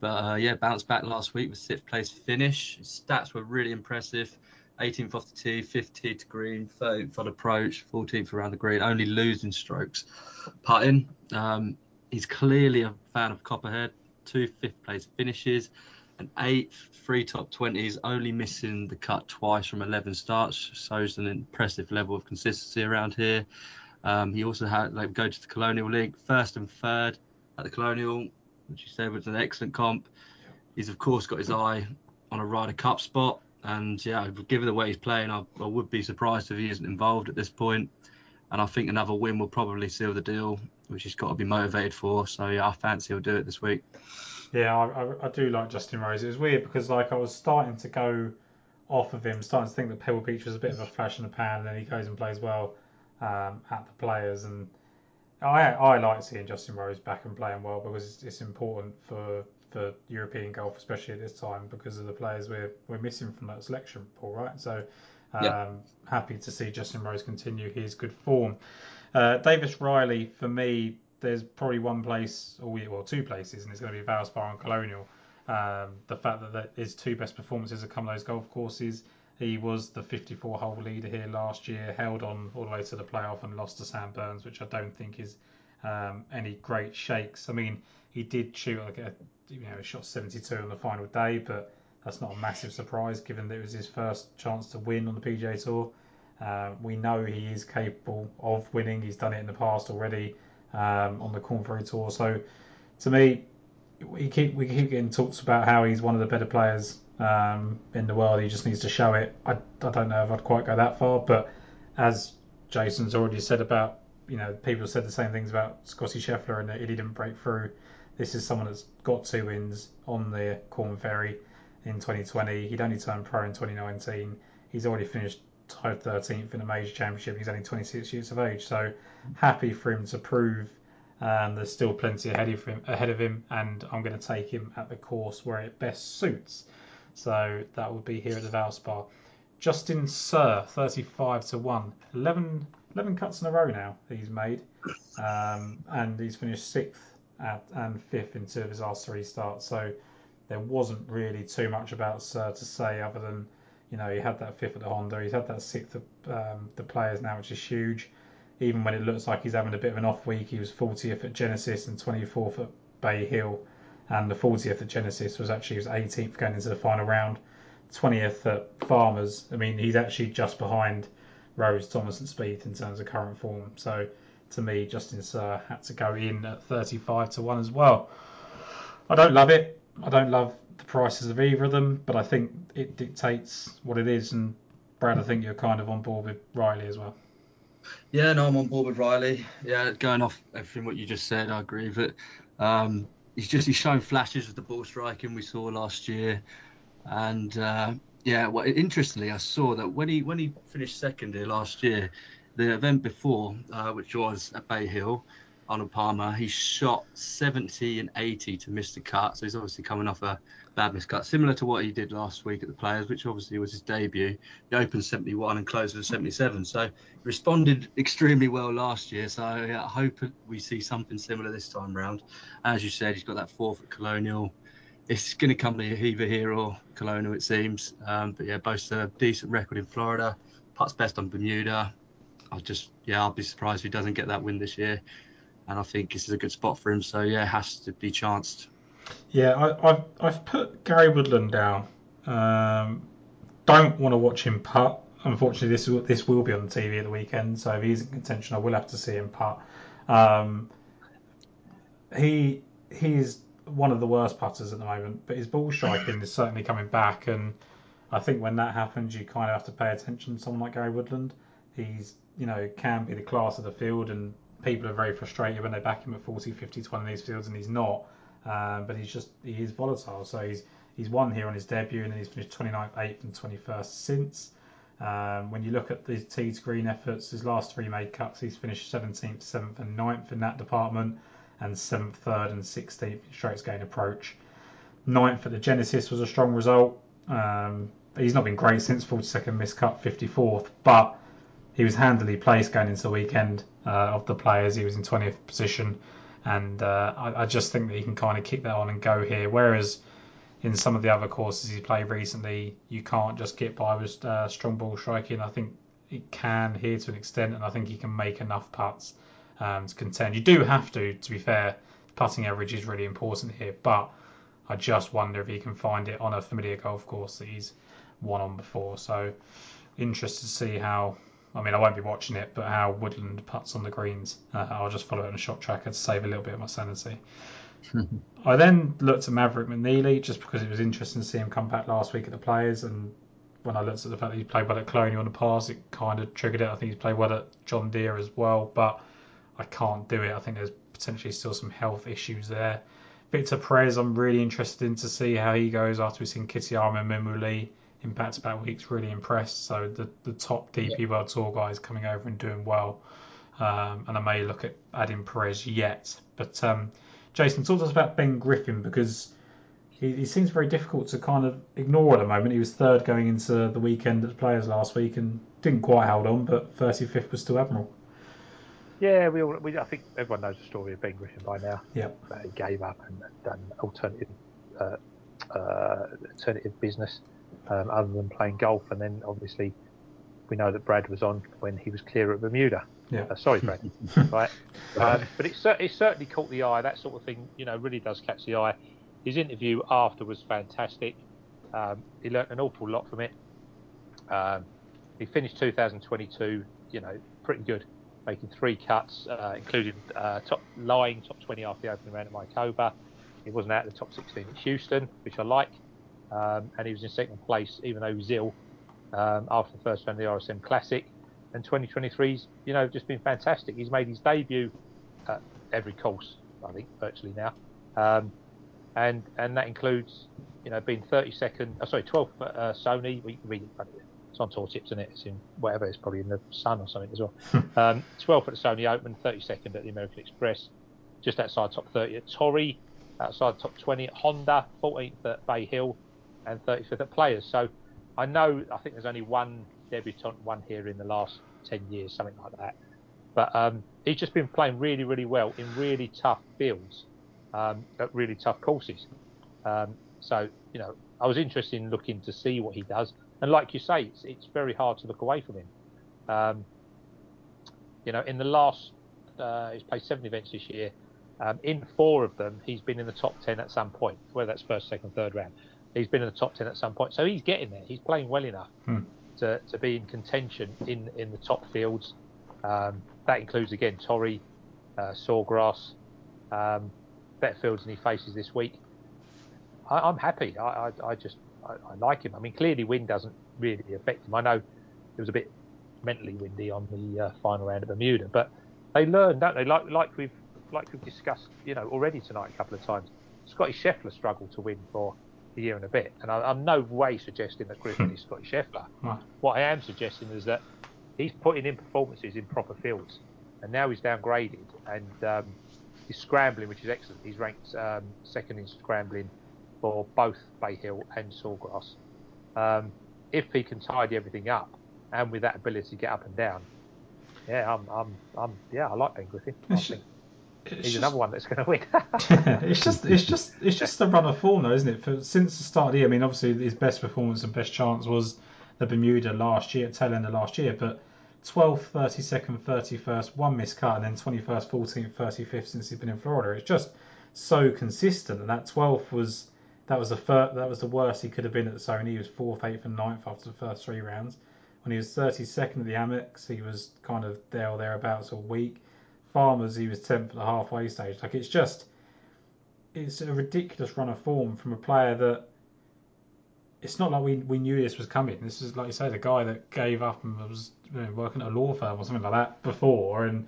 But bounced back last week with 6th place finish. His stats were really impressive. 18th off the tee, 50 to green, 13th on approach, 14th around the green, only losing strokes putting. He's clearly a fan of Copperhead. 2 5th-place finishes, an 8th, 3 top 20s, only missing the cut twice from 11 starts. Shows an impressive level of consistency around here. He also had, like, go to the Colonial League, 1st and 3rd at the Colonial, which you said was an excellent comp. He's, of course, got his eye on a Ryder Cup spot. And yeah, given the way he's playing, I would be surprised if he isn't involved at this point. And I think another win will probably seal the deal, which he's got to be motivated for. So yeah, I fancy he'll do it this week. Yeah, I do like Justin Rose. It was weird because, like, I was starting to go off of him, starting to think that Pebble Beach was a bit of a flash in the pan, and then he goes and plays well at the Players. And I like seeing Justin Rose back and playing well because it's important for European golf, especially at this time, because of the players we're missing from that selection pool, right? So happy to see Justin Rose continue his good form. Davis Riley, for me, there's probably 2 places, and it's going to be Valspar and Colonial. The fact that his 2 best performances have come those golf courses. He was the 54-hole leader here last year, held on all the way to the playoff and lost to Sam Burns, which I don't think is any great shakes. I mean, he did shoot shot 72 on the final day, but that's not a massive surprise given that it was his first chance to win on the PGA Tour. We know he is capable of winning. He's done it in the past already on the Cornferry Tour. So to me, we keep getting talks about how he's one of the better players in the world. He just needs to show it. I don't know if I'd quite go that far, but as Jason's already said about, you know, people said the same things about Scotty Scheffler and that he didn't break through. This is someone that's got 2 wins on the Corn Ferry in 2020. He'd only turned pro in 2019. He's already finished tied 13th in a major championship. He's only 26 years of age. So happy for him to prove there's still plenty ahead of him. And I'm going to take him at the course where it best suits. So that would be here at the Valspar. Justin Sir, 35-1. 11 cuts in a row now he's made. And he's finished 6th and 5th in two of his last 3 starts. So there wasn't really too much about Sir to say other than, you know, he had that 5th at the Honda. He's had that 6th at the Players now, which is huge. Even when it looks like he's having a bit of an off week, he was 40th at Genesis and 24th at Bay Hill. And the 40th at Genesis was actually his 18th going into the final round. 20th at Farmers. I mean, he's actually just behind Rose, Thomas and Spieth in terms of current form. So, to me, Justin Sir had to go in at 35-1 as well. I don't love it. I don't love the prices of either of them, but I think it dictates what it is. And, Brad, I think you're kind of on board with Riley as well. Yeah, no, I'm on board with Riley. Yeah, going off everything what you just said, I agree with it. He's shown flashes of the ball striking we saw last year. And well, interestingly, I saw that when he finished second here last year, the event before, which was at Bay Hill, Arnold Palmer, he shot 70 and 80 to miss the cut. So he's obviously coming off a bad missed cut, similar to what he did last week at the Players, which obviously was his debut. He opened 71 and closed with 77. So he responded extremely well last year. So I hope we see something similar this time round. As you said, he's got that 4th at Colonial. It's going to come to either here or Colonial, it seems. But yeah, both a decent record in Florida. Putts best on Bermuda. I'll be surprised if he doesn't get that win this year. And I think this is a good spot for him. So yeah, it has to be chanced. Yeah, I've put Gary Woodland down. Don't want to watch him putt. Unfortunately, this will be on the TV at the weekend. So if he's in contention, I will have to see him putt. He is one of the worst putters at the moment, but his ball striking is certainly coming back, and I think when that happens you kind of have to pay attention to someone like Gary Woodland. He's, you know, can be the class of the field, and people are very frustrated when they back him at 40-50-1 in these fields, and he's not, but he is volatile. So he's won here on his debut, and then he's finished 29th, 8th and 21st since. When you look at his tee to green efforts, his last 3 made cuts, he's finished 17th, 7th and 9th in that department, and 7th, 3rd and 16th strokes gained approach. 9th at the Genesis was a strong result. He's not been great since 42nd missed cut, 54th, but he was handily placed going into the weekend of the Players. He was in 20th position, and I just think that he can kind of kick that on and go here, whereas in some of the other courses he's played recently, you can't just get by with strong ball striking. I think it can here to an extent, and I think he can make enough putts to contend. You do have to be fair, putting average is really important here, but I just wonder if he can find it on a familiar golf course that he's won on before. So interested to see how, I mean, I won't be watching it, but how Woodland putts on the greens. I'll just follow it on a shot tracker to save a little bit of my sanity. I then looked at Maverick McNeely just because it was interesting to see him come back last week at the Players, and when I looked at the fact that he played well at Colonial in the past, it kind of triggered it. I think he's played well at John Deere as well, but I can't do it. I think there's potentially still some health issues there. Victor Perez, I'm really interested in to see how he goes after we've seen Kittyarm and Memuli in back-to-back weeks. Really impressed. So the top DP World Tour guys coming over and doing well. And I may look at adding Perez yet. But Jason, talk to us about Ben Griffin, because he seems very difficult to kind of ignore at the moment. He was 3rd going into the weekend at the Players last week and didn't quite hold on, but 35th was still admirable. Yeah, I think everyone knows the story of Ben Griffin by now. Yeah, he gave up and done alternative business other than playing golf. And then obviously we know that Brad was on when he was clear at Bermuda. Yeah, sorry, Brad. Right, but it certainly caught the eye. That sort of thing, you know, really does catch the eye. His interview after was fantastic. He learnt an awful lot from it. He finished 2022, you know, pretty good, making 3 cuts, including top 20 after the opening round at Maikova. He wasn't out of the top 16 at Houston, which I like. And he was in 2nd place, even though he was ill, after the first round of the RSM Classic. And 2023's, you know, just been fantastic. He's made his debut at every course, I think, virtually now. And that includes, you know, being 12th at Sony. We can read it in front of you. It's on Tour Tips, isn't it? It's in whatever, it's probably in the Sun or something as well. 12th at the Sony Open, 32nd at the American Express, just outside top 30 at Torrey, outside top 20 at Honda, 14th at Bay Hill, and 35th at Players. So, I know, I think there's only one debutant, one here in the last 10 years, something like that. But he's just been playing really, really well in really tough fields, at really tough courses. So, you know, I was interested in looking to see what he does. And like you say, it's very hard to look away from him. You know, in the last, he's played 7 events this year. In 4 of them, he's been in the top 10 at some point, whether that's first, second, third round. He's been in the top 10 at some point. So he's getting there. He's playing well enough to be in contention in the top fields. That includes, again, Torrey, Sawgrass, better fields than he faces this week. I'm happy. I like him. I mean, clearly wind doesn't really affect him. I know it was a bit mentally windy on the final round of Bermuda, but they learn, don't they? Like we've discussed, you know, already tonight a couple of times. Scotty Scheffler struggled to win for a year and a bit, and I'm no way suggesting that Griffin is Scotty Scheffler. Right. What I am suggesting is that he's putting in performances in proper fields, and now he's downgraded and he's scrambling, which is excellent. He's ranked second in scrambling for both Bay Hill and Sawgrass. If he can tidy everything up, and with that ability to get up and down, I like Ben Griffin. He's another one that's going to win. It's just the run of form, though, isn't it? Since the start of the year, I mean, obviously his best performance and best chance was the Bermuda last year, tail end of last year, but 12th, 32nd, 31st, one missed cut, and then 21st, 14th, 35th since he's been in Florida. It's just so consistent, and that 12th was. That was the worst he could have been at the Sony. He was 4th, 8th and 9th after the first 3 rounds. When he was 32nd at the Amex, he was kind of there or thereabouts all week. Farmers, he was 10th at the halfway stage. Like, it's a ridiculous run of form from a player that, it's not like we knew this was coming. This is, like you say, the guy that gave up and was, you know, working at a law firm or something like that before, and,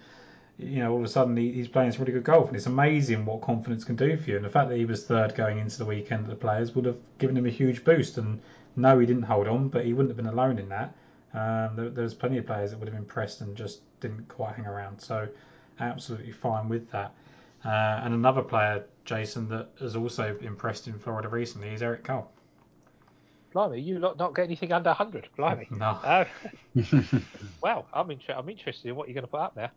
you know, all of a sudden he's playing some really good golf, and it's amazing what confidence can do for you. And the fact that he was 3rd going into the weekend of the players would have given him a huge boost. And no, he didn't hold on, but he wouldn't have been alone in that. There was plenty of players that would have impressed and just didn't quite hang around. So absolutely fine with that. And another player, Jason, that has also impressed in Florida recently is Eric Cole. Blimey, you lot not get anything under 100, blimey. No. Well, I'm interested in what you're going to put up there.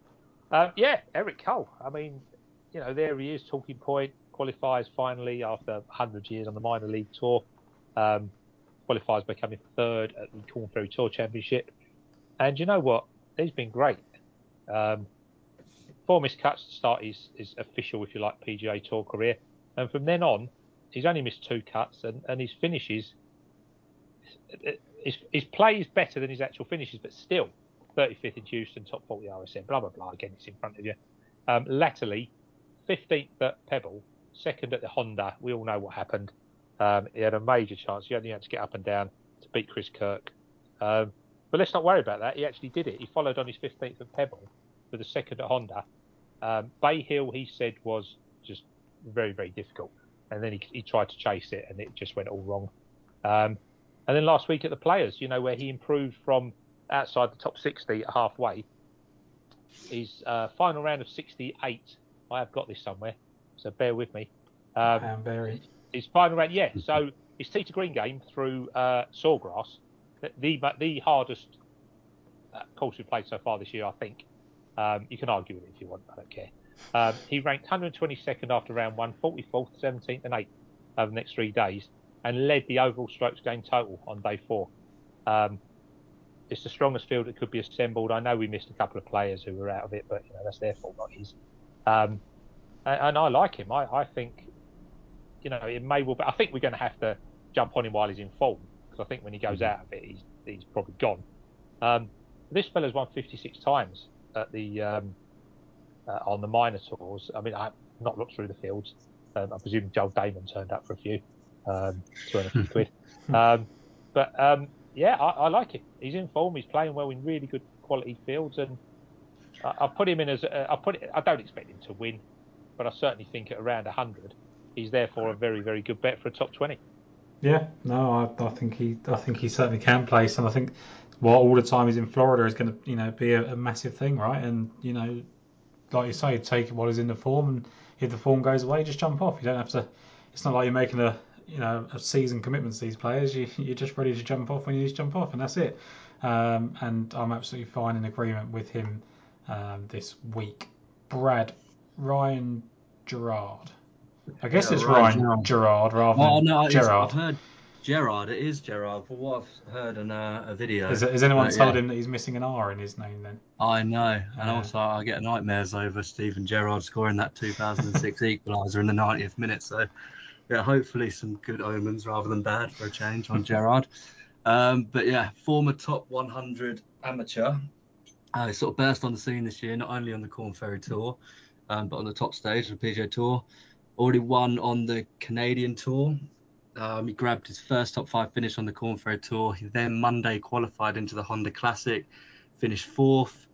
Eric Cole. I mean, you know, there he is, talking point, qualifies finally after 100 years on the minor league tour, qualifies by coming 3rd at the Corn Ferry Tour Championship. And you know what? He's been great. 4 missed cuts to start his official, if you like, PGA Tour career. And from then on, he's only missed 2 cuts, and his finishes, his play is better than his actual finishes, but still. 35th in Houston, top 40 RSM, blah, blah, blah. Again, it's in front of you. Latterly, 15th at Pebble, 2nd at the Honda. We all know what happened. He had a major chance. He only had to get up and down to beat Chris Kirk. But let's not worry about that. He actually did it. He followed on his 15th at Pebble with a 2nd at Honda. Bay Hill, he said, was just very, very difficult. And then he tried to chase it, and it just went all wrong. And then last week at the Players, you know, where he improved from outside the top 60 at halfway. His final round of 68. I have got this somewhere, so bear with me. His final round, yeah. So his tee to green game through Sawgrass, the hardest course we've played so far this year, I think. You can argue with it if you want, I don't care. He ranked 122nd after round 1, 44th, 17th and 8th over the next 3 days, and led the overall strokes gained total on day 4. It's the strongest field that could be assembled. I know we missed a couple of players who were out of it, but you know, that's their fault, not his. And I like him. I think, you know, it may well be. I think we're going to have to jump on him while he's in form, because I think when he goes out of it, he's probably gone. This fella's won 56 times at the on the minor tours. I mean, I've not looked through the fields. I presume Joel Damon turned up for a few, £250. I like him. He's in form. He's playing well in really good quality fields, and I put him in as I don't expect him to win, but I certainly think at around 100, he's therefore a very, very good bet for a top 20. Yeah, no, I think he certainly can place, and I think while all the time he's in Florida is going to, you know, be a massive thing, right? And you know, like you say, take it while he's in the form, and if the form goes away, just jump off. You don't have to. It's not like you're making a a season commitment to these players. You're just ready to jump off when you need to jump off, and that's it. And I'm absolutely fine in agreement with him this week. Brad, Ryan Gerard. I guess it's Ryan Gerard rather than Gerard. I've heard Gerard. It is Gerard. From what I've heard in a video. Has anyone told him that he's missing an R in his name then? I know. And also, I get nightmares over Stephen Gerrard scoring that 2006 equaliser in the 90th minute. So, yeah, hopefully some good omens rather than bad for a change on Gerrard. But, yeah, former top 100 amateur. He sort of burst on the scene this year, not only on the Corn Ferry Tour, but on the top stage of the PGA Tour. Already won on the Canadian Tour. He grabbed his first top five finish on the Corn Ferry Tour. He then Monday qualified into the Honda Classic, finished fourth.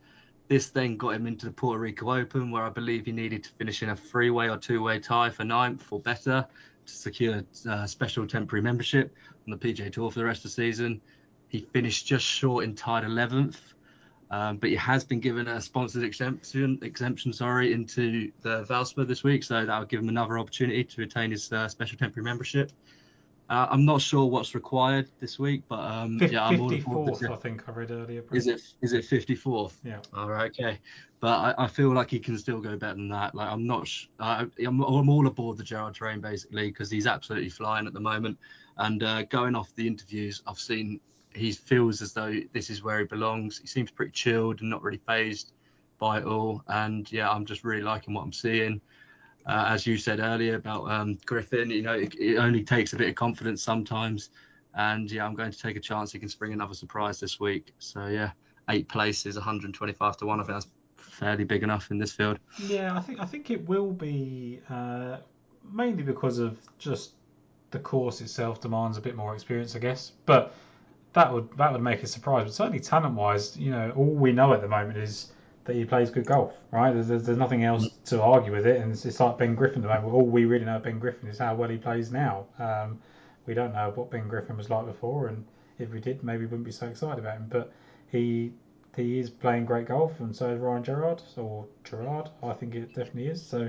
This then got him into the Puerto Rico Open, where I believe he needed to finish in a three-way or two-way tie for ninth or better to secure special temporary membership on the PGA Tour for the rest of the season. He finished just short and tied 11th. But he has been given a sponsored exemption into the VALSPA this week, so that will give him another opportunity to retain his special temporary membership. I'm not sure what's required this week, but I'm all for it. I think I read earlier. Is it 54th? Yeah. All right, okay. But I feel like he can still go better than that. Like I'm all aboard the Gerrard train basically because he's absolutely flying at the moment. And going off the interviews I've seen, he feels as though this is where he belongs. He seems pretty chilled and not really fazed by it all. And yeah, I'm just really liking what I'm seeing. As you said earlier about Griffin, it only takes a bit of confidence sometimes. And yeah, I'm going to take a chance he can spring another surprise this week. So yeah, 8 places, 125 to 1. I think that's fairly big enough in this field. Yeah, I think it will be mainly because of just the course itself demands a bit more experience, I guess. But that would make a surprise, but certainly talent-wise, all we know at the moment is that he plays good golf, right? There's nothing else to argue with it, and it's like Ben Griffin at the moment. All we really know of Ben Griffin is how well he plays now. We don't know what Ben Griffin was like before, and if we did, maybe we wouldn't be so excited about him. But he is playing great golf, and so is Ryan Gerrard, or Gerrard, I think it definitely is. So,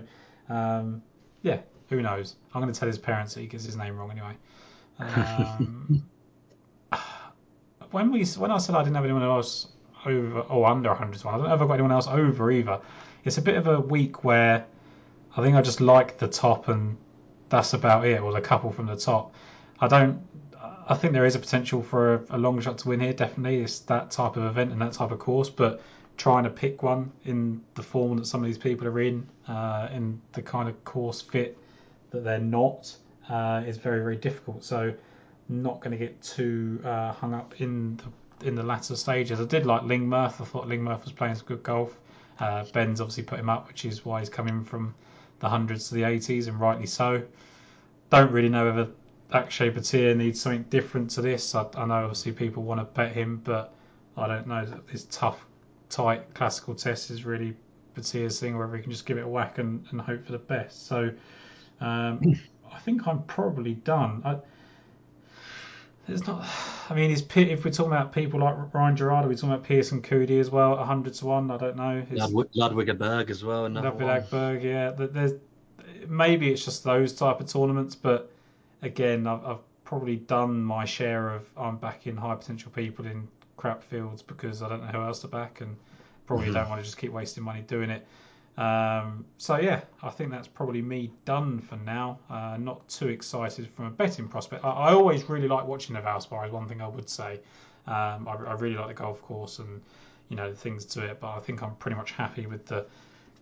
yeah, who knows? I'm going to tell his parents that he gets his name wrong anyway. When I said I didn't have anyone else over or under 100 to 1, I don't know if I've got anyone else over either. It's a bit of a week where I think I just like the top and that's about it, or the couple from the top. I think there is a potential for a long shot to win here, definitely. It's that type of event and that type of course, but trying to pick one in the form that some of these people are in the kind of course fit that they're not, is very, very difficult. So not going to get too hung up in the latter stages. I did like Lingmurth. I thought Lingmurth was playing some good golf. Ben's obviously put him up, which is why he's coming from the 100s to the 80s, and rightly so. Don't really know whether Akshay Bhatia needs something different to this. I know obviously people want to bet him, but I don't know that this tough, tight classical test is really Bhatia's thing, whether he can just give it a whack and hope for the best. So I think I'm probably done. If we're talking about people like Ryan Gerrard, are we talking about Pearson Coody as well, 100 to 1? I don't know. Ludwigerberg as well. Ludwigerberg, yeah. Maybe it's just those type of tournaments, but again, I've probably done my share of I'm backing high potential people in crap fields because I don't know who else to back and probably don't want to just keep wasting money doing it. So yeah, I think that's probably me done for now. Not too excited from a betting prospect. I always really like watching the Valspar is one thing I would say. I really like the golf course and the things to it, but I think I'm pretty much happy with the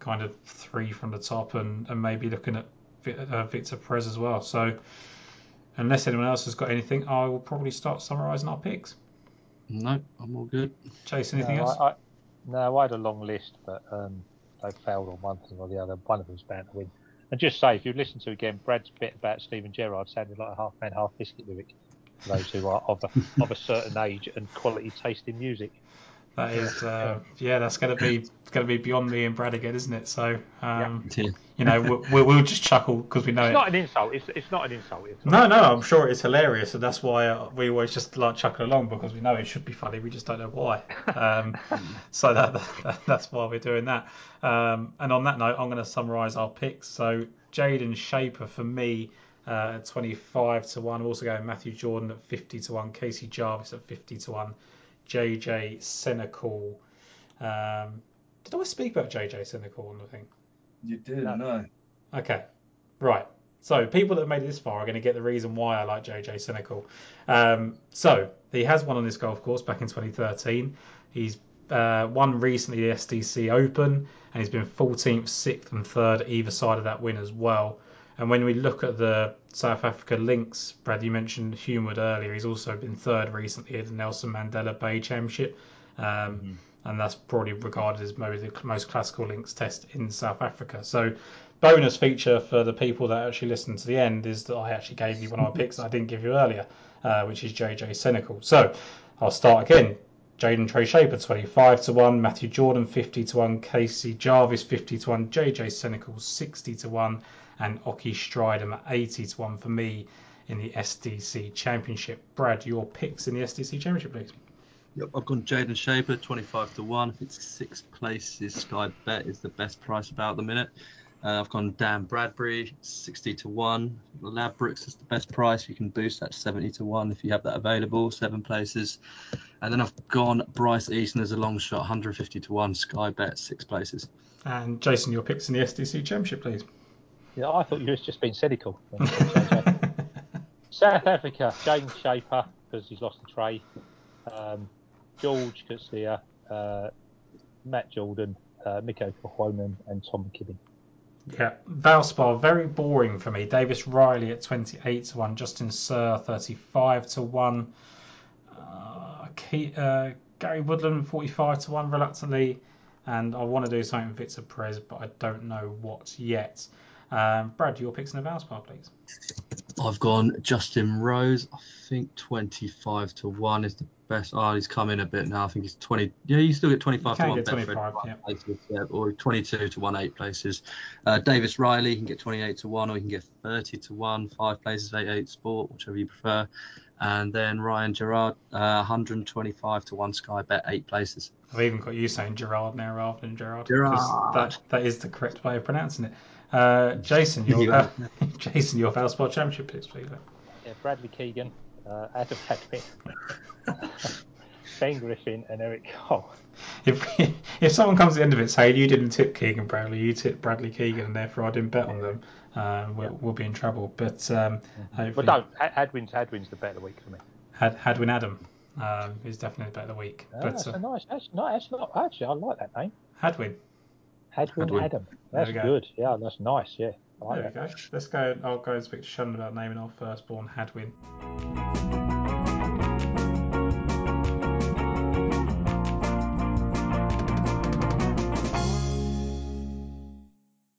kind of 3 from the top and maybe looking at Victor Perez as well. So unless anyone else has got anything, I will probably start summarising our picks. No, I'm all good. Chase, anything else? I had a long list, but they failed on one thing or the other. One of them's bound to win. And just say, if you listen to again, Brad's bit about Stephen Gerrard sounded like a half man, half biscuit lyric for those who are of a certain age and quality taste in music. That is, that's going to be beyond me and Brad again, isn't it? So, yeah. We'll just chuckle because we know it's not an insult. It's not an insult. I'm sure it's hilarious, and that's why we always just like chuckle along because we know it should be funny. We just don't know why. So that's why we're doing that. And on that note, I'm going to summarise our picks. So Jayden Schaper for me at 25 to 1. I'm also going Matthew Jordan at 50 to 1, Casey Jarvis at 50 to 1, JJ Senekal. Did I speak about JJ Senekal on the thing? You did, no. Okay, right. So people that have made it this far are going to get the reason why I like JJ Senekal. So he has won on this golf course back in 2013. He's won recently the SDC Open, and he's been 14th, 6th and 3rd either side of that win as well. And when we look at the South Africa links, Brad, you mentioned Humewood earlier. He's also been 3rd recently at the Nelson Mandela Bay Championship. And that's probably regarded as maybe the most classical links test in South Africa. So bonus feature for the people that actually listen to the end is that I actually gave you one of my picks that I didn't give you earlier, which is JJ Senekal. So I'll start again. Jayden Schaper 25 to 1, Matthew Jordan 50 to 1, Casey Jarvis 50 to 1, JJ Senekal 60 to 1, and Oki Strydom at 80 to 1 for me in the SDC Championship. Brad, your picks in the SDC Championship, please. Yep, I've gone Jayden Schaper 25 to 1. I think sixth place is Sky Bet is the best price about at the minute. I've gone Dan Bradbury 60 to 1. Ladbrokes is the best price. You can boost that 70 to 1 if you have that available. 7 places, and then I've gone Bryce Eaton as a long shot 150 to 1. Sky Bet 6 places. And Jason, your picks in the SDC Championship, please. Yeah, I thought you was just being cynical. South Africa, Jayden Schaper because he's lost the tray. George Coetzee, Matt Jordan, Mikko Kohonen, and Tom McKibbin. Yeah, Valspar, very boring for me. Davis Riley at 28 to 1, Justin Sir 35 to 1, Gary Woodland 45 to 1, reluctantly. And I want to do something with Victor Perez, but I don't know what yet. Brad, your picks in the Valspar, please. I've gone Justin Rose, I think 25 to 1 is the best. Oh, he's come in a bit now. I think he's 20. Yeah, you still get 25 to 1. Get 25, yeah. Places, yeah, or 22 to 1, 8 places. Davis Riley, you can get 28 to 1, or you can get 30 to 1, 5 places, 8 sport, whichever you prefer. And then Ryan Gerrard, 125 to 1 Sky Bet, 8 places. I've even got you saying Gerrard now rather than Gerrard. Gerrard. That is the correct way of pronouncing it. Jason, your Valspar Championship picks, please. Yeah, Bradley Keegan, out of Hatfield, Ben Griffin, and Eric Cole. If someone comes at the end of it saying you didn't tip Keegan Bradley, you tipped Bradley Keegan, and therefore I didn't bet on them, we'll be in trouble. But hopefully, well, no, Hadwin's the bet of the week for me. Hadwin Adam is definitely the bet of the week. Oh, but, that's a nice. Actually, I like that name. Hadwin Adam. That's good. Yeah, that's nice. Yeah. There we go. Let's go. I'll go and speak to Shannon about naming our firstborn Hadwin.